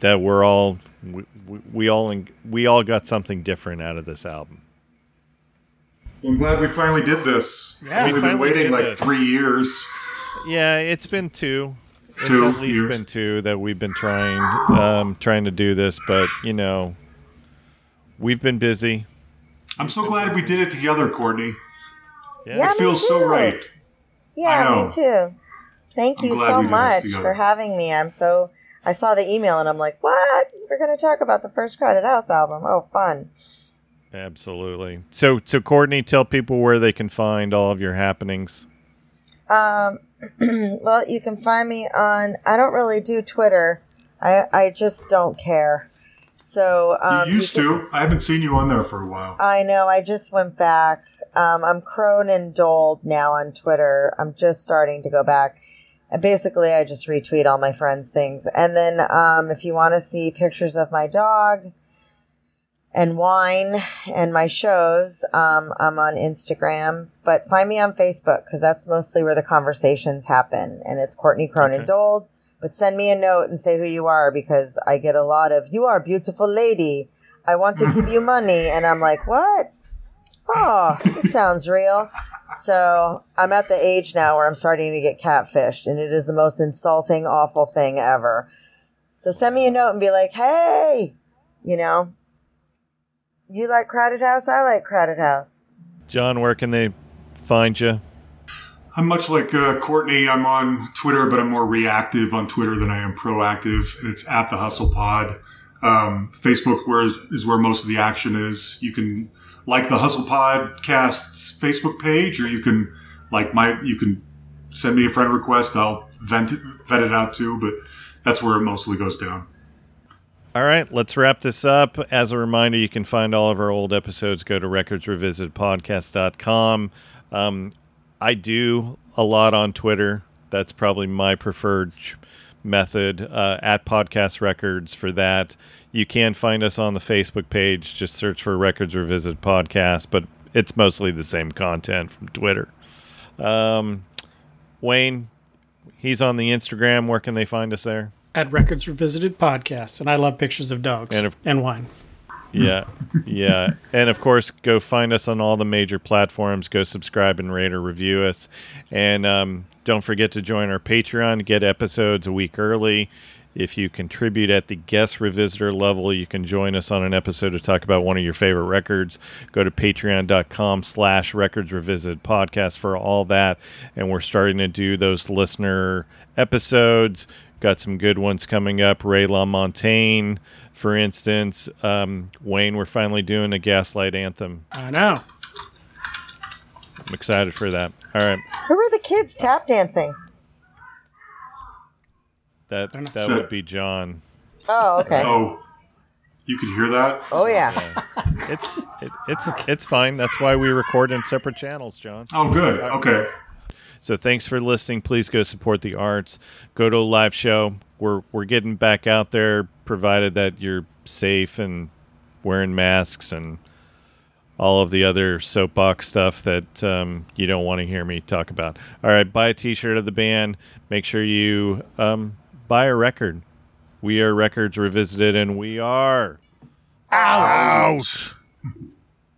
that we're all we, we, we all we all got something different out of this album. I'm glad we finally did this. Yeah, We've we been waiting like this. three years. Yeah, it's been two. It's two at least years. been two that we've been trying um, trying to do this, but you know, we've been busy. I'm so glad busy. we did it together, Courtney. Yeah, yeah it feels too. so right. Yeah, me too. Thank I'm you so much for having me. I'm so I saw the email and I'm like, what? We're going to talk about the first Crowded House album. Oh, fun. Absolutely. So, so Courtney, tell people where they can find all of your happenings. Um, well, you can find me on, I don't really do Twitter. I, I just don't care. So um, You used you can, to. I haven't seen you on there for a while. I know. I just went back. Um, I'm Cronin-Dold now on Twitter. I'm just starting to go back. And basically, I just retweet all my friends' things. And then um, if you want to see pictures of my dog and wine and my shows, um, I'm on Instagram. But find me on Facebook because that's mostly where the conversations happen. And it's Courtney Cronin-Dold. Okay. But send me a note and say who you are because I get a lot of, you are a beautiful lady. I want to give you money. And I'm like, what? Oh, this sounds real. So I'm at the age now where I'm starting to get catfished. And it is the most insulting, awful thing ever. So send me a note and be like, hey, you know, you like Crowded House? I like Crowded House. John, where can they find you? I'm much like uh, Courtney. I'm on Twitter, but I'm more reactive on Twitter than I am proactive. And it's at The Hustle Pod. Um, Facebook where is, is where most of the action is. You can like The Hustle Podcast's Facebook page, or you can like my. You can send me a friend request. I'll vent it, vet it out too. But that's where it mostly goes down. All right, let's wrap this up. As a reminder, you can find all of our old episodes. Go to records revisited podcast dot com. Um, I do a lot on Twitter. That's probably my preferred method, uh, at Podcast Records for that. You can find us on the Facebook page. Just search for Records Revisited Podcast, but it's mostly the same content from Twitter. Um, Wayne, he's on the Instagram. Where can they find us there? At Records Revisited Podcast. And I love pictures of dogs and, of, and wine. Yeah, yeah. And, of course, go find us on all the major platforms. Go subscribe and rate or review us. And um, don't forget to join our Patreon. Get episodes a week early. If you contribute at the guest revisitor level, you can join us on an episode to talk about one of your favorite records. Go to patreon.com slash records revisited podcast for all that. And we're starting to do those listener episodes. Got some good ones coming up. Ray LaMontagne, for instance. Um, Wayne, we're finally doing a Gaslight Anthem. I know. I'm excited for that. All right. Who are the kids tap dancing? That that would be John. Oh, okay. Oh, you could hear that? Oh, yeah. yeah. It's it, it's it's fine. That's why we record in separate channels, John. Oh, good. Okay. So thanks for listening. Please go support the arts. Go to a live show. We're we're getting back out there, provided that you're safe and wearing masks and all of the other soapbox stuff that um, you don't want to hear me talk about. All right, buy a T-shirt of the band. Make sure you um, buy a record. We are Records Revisited, and we are out. out.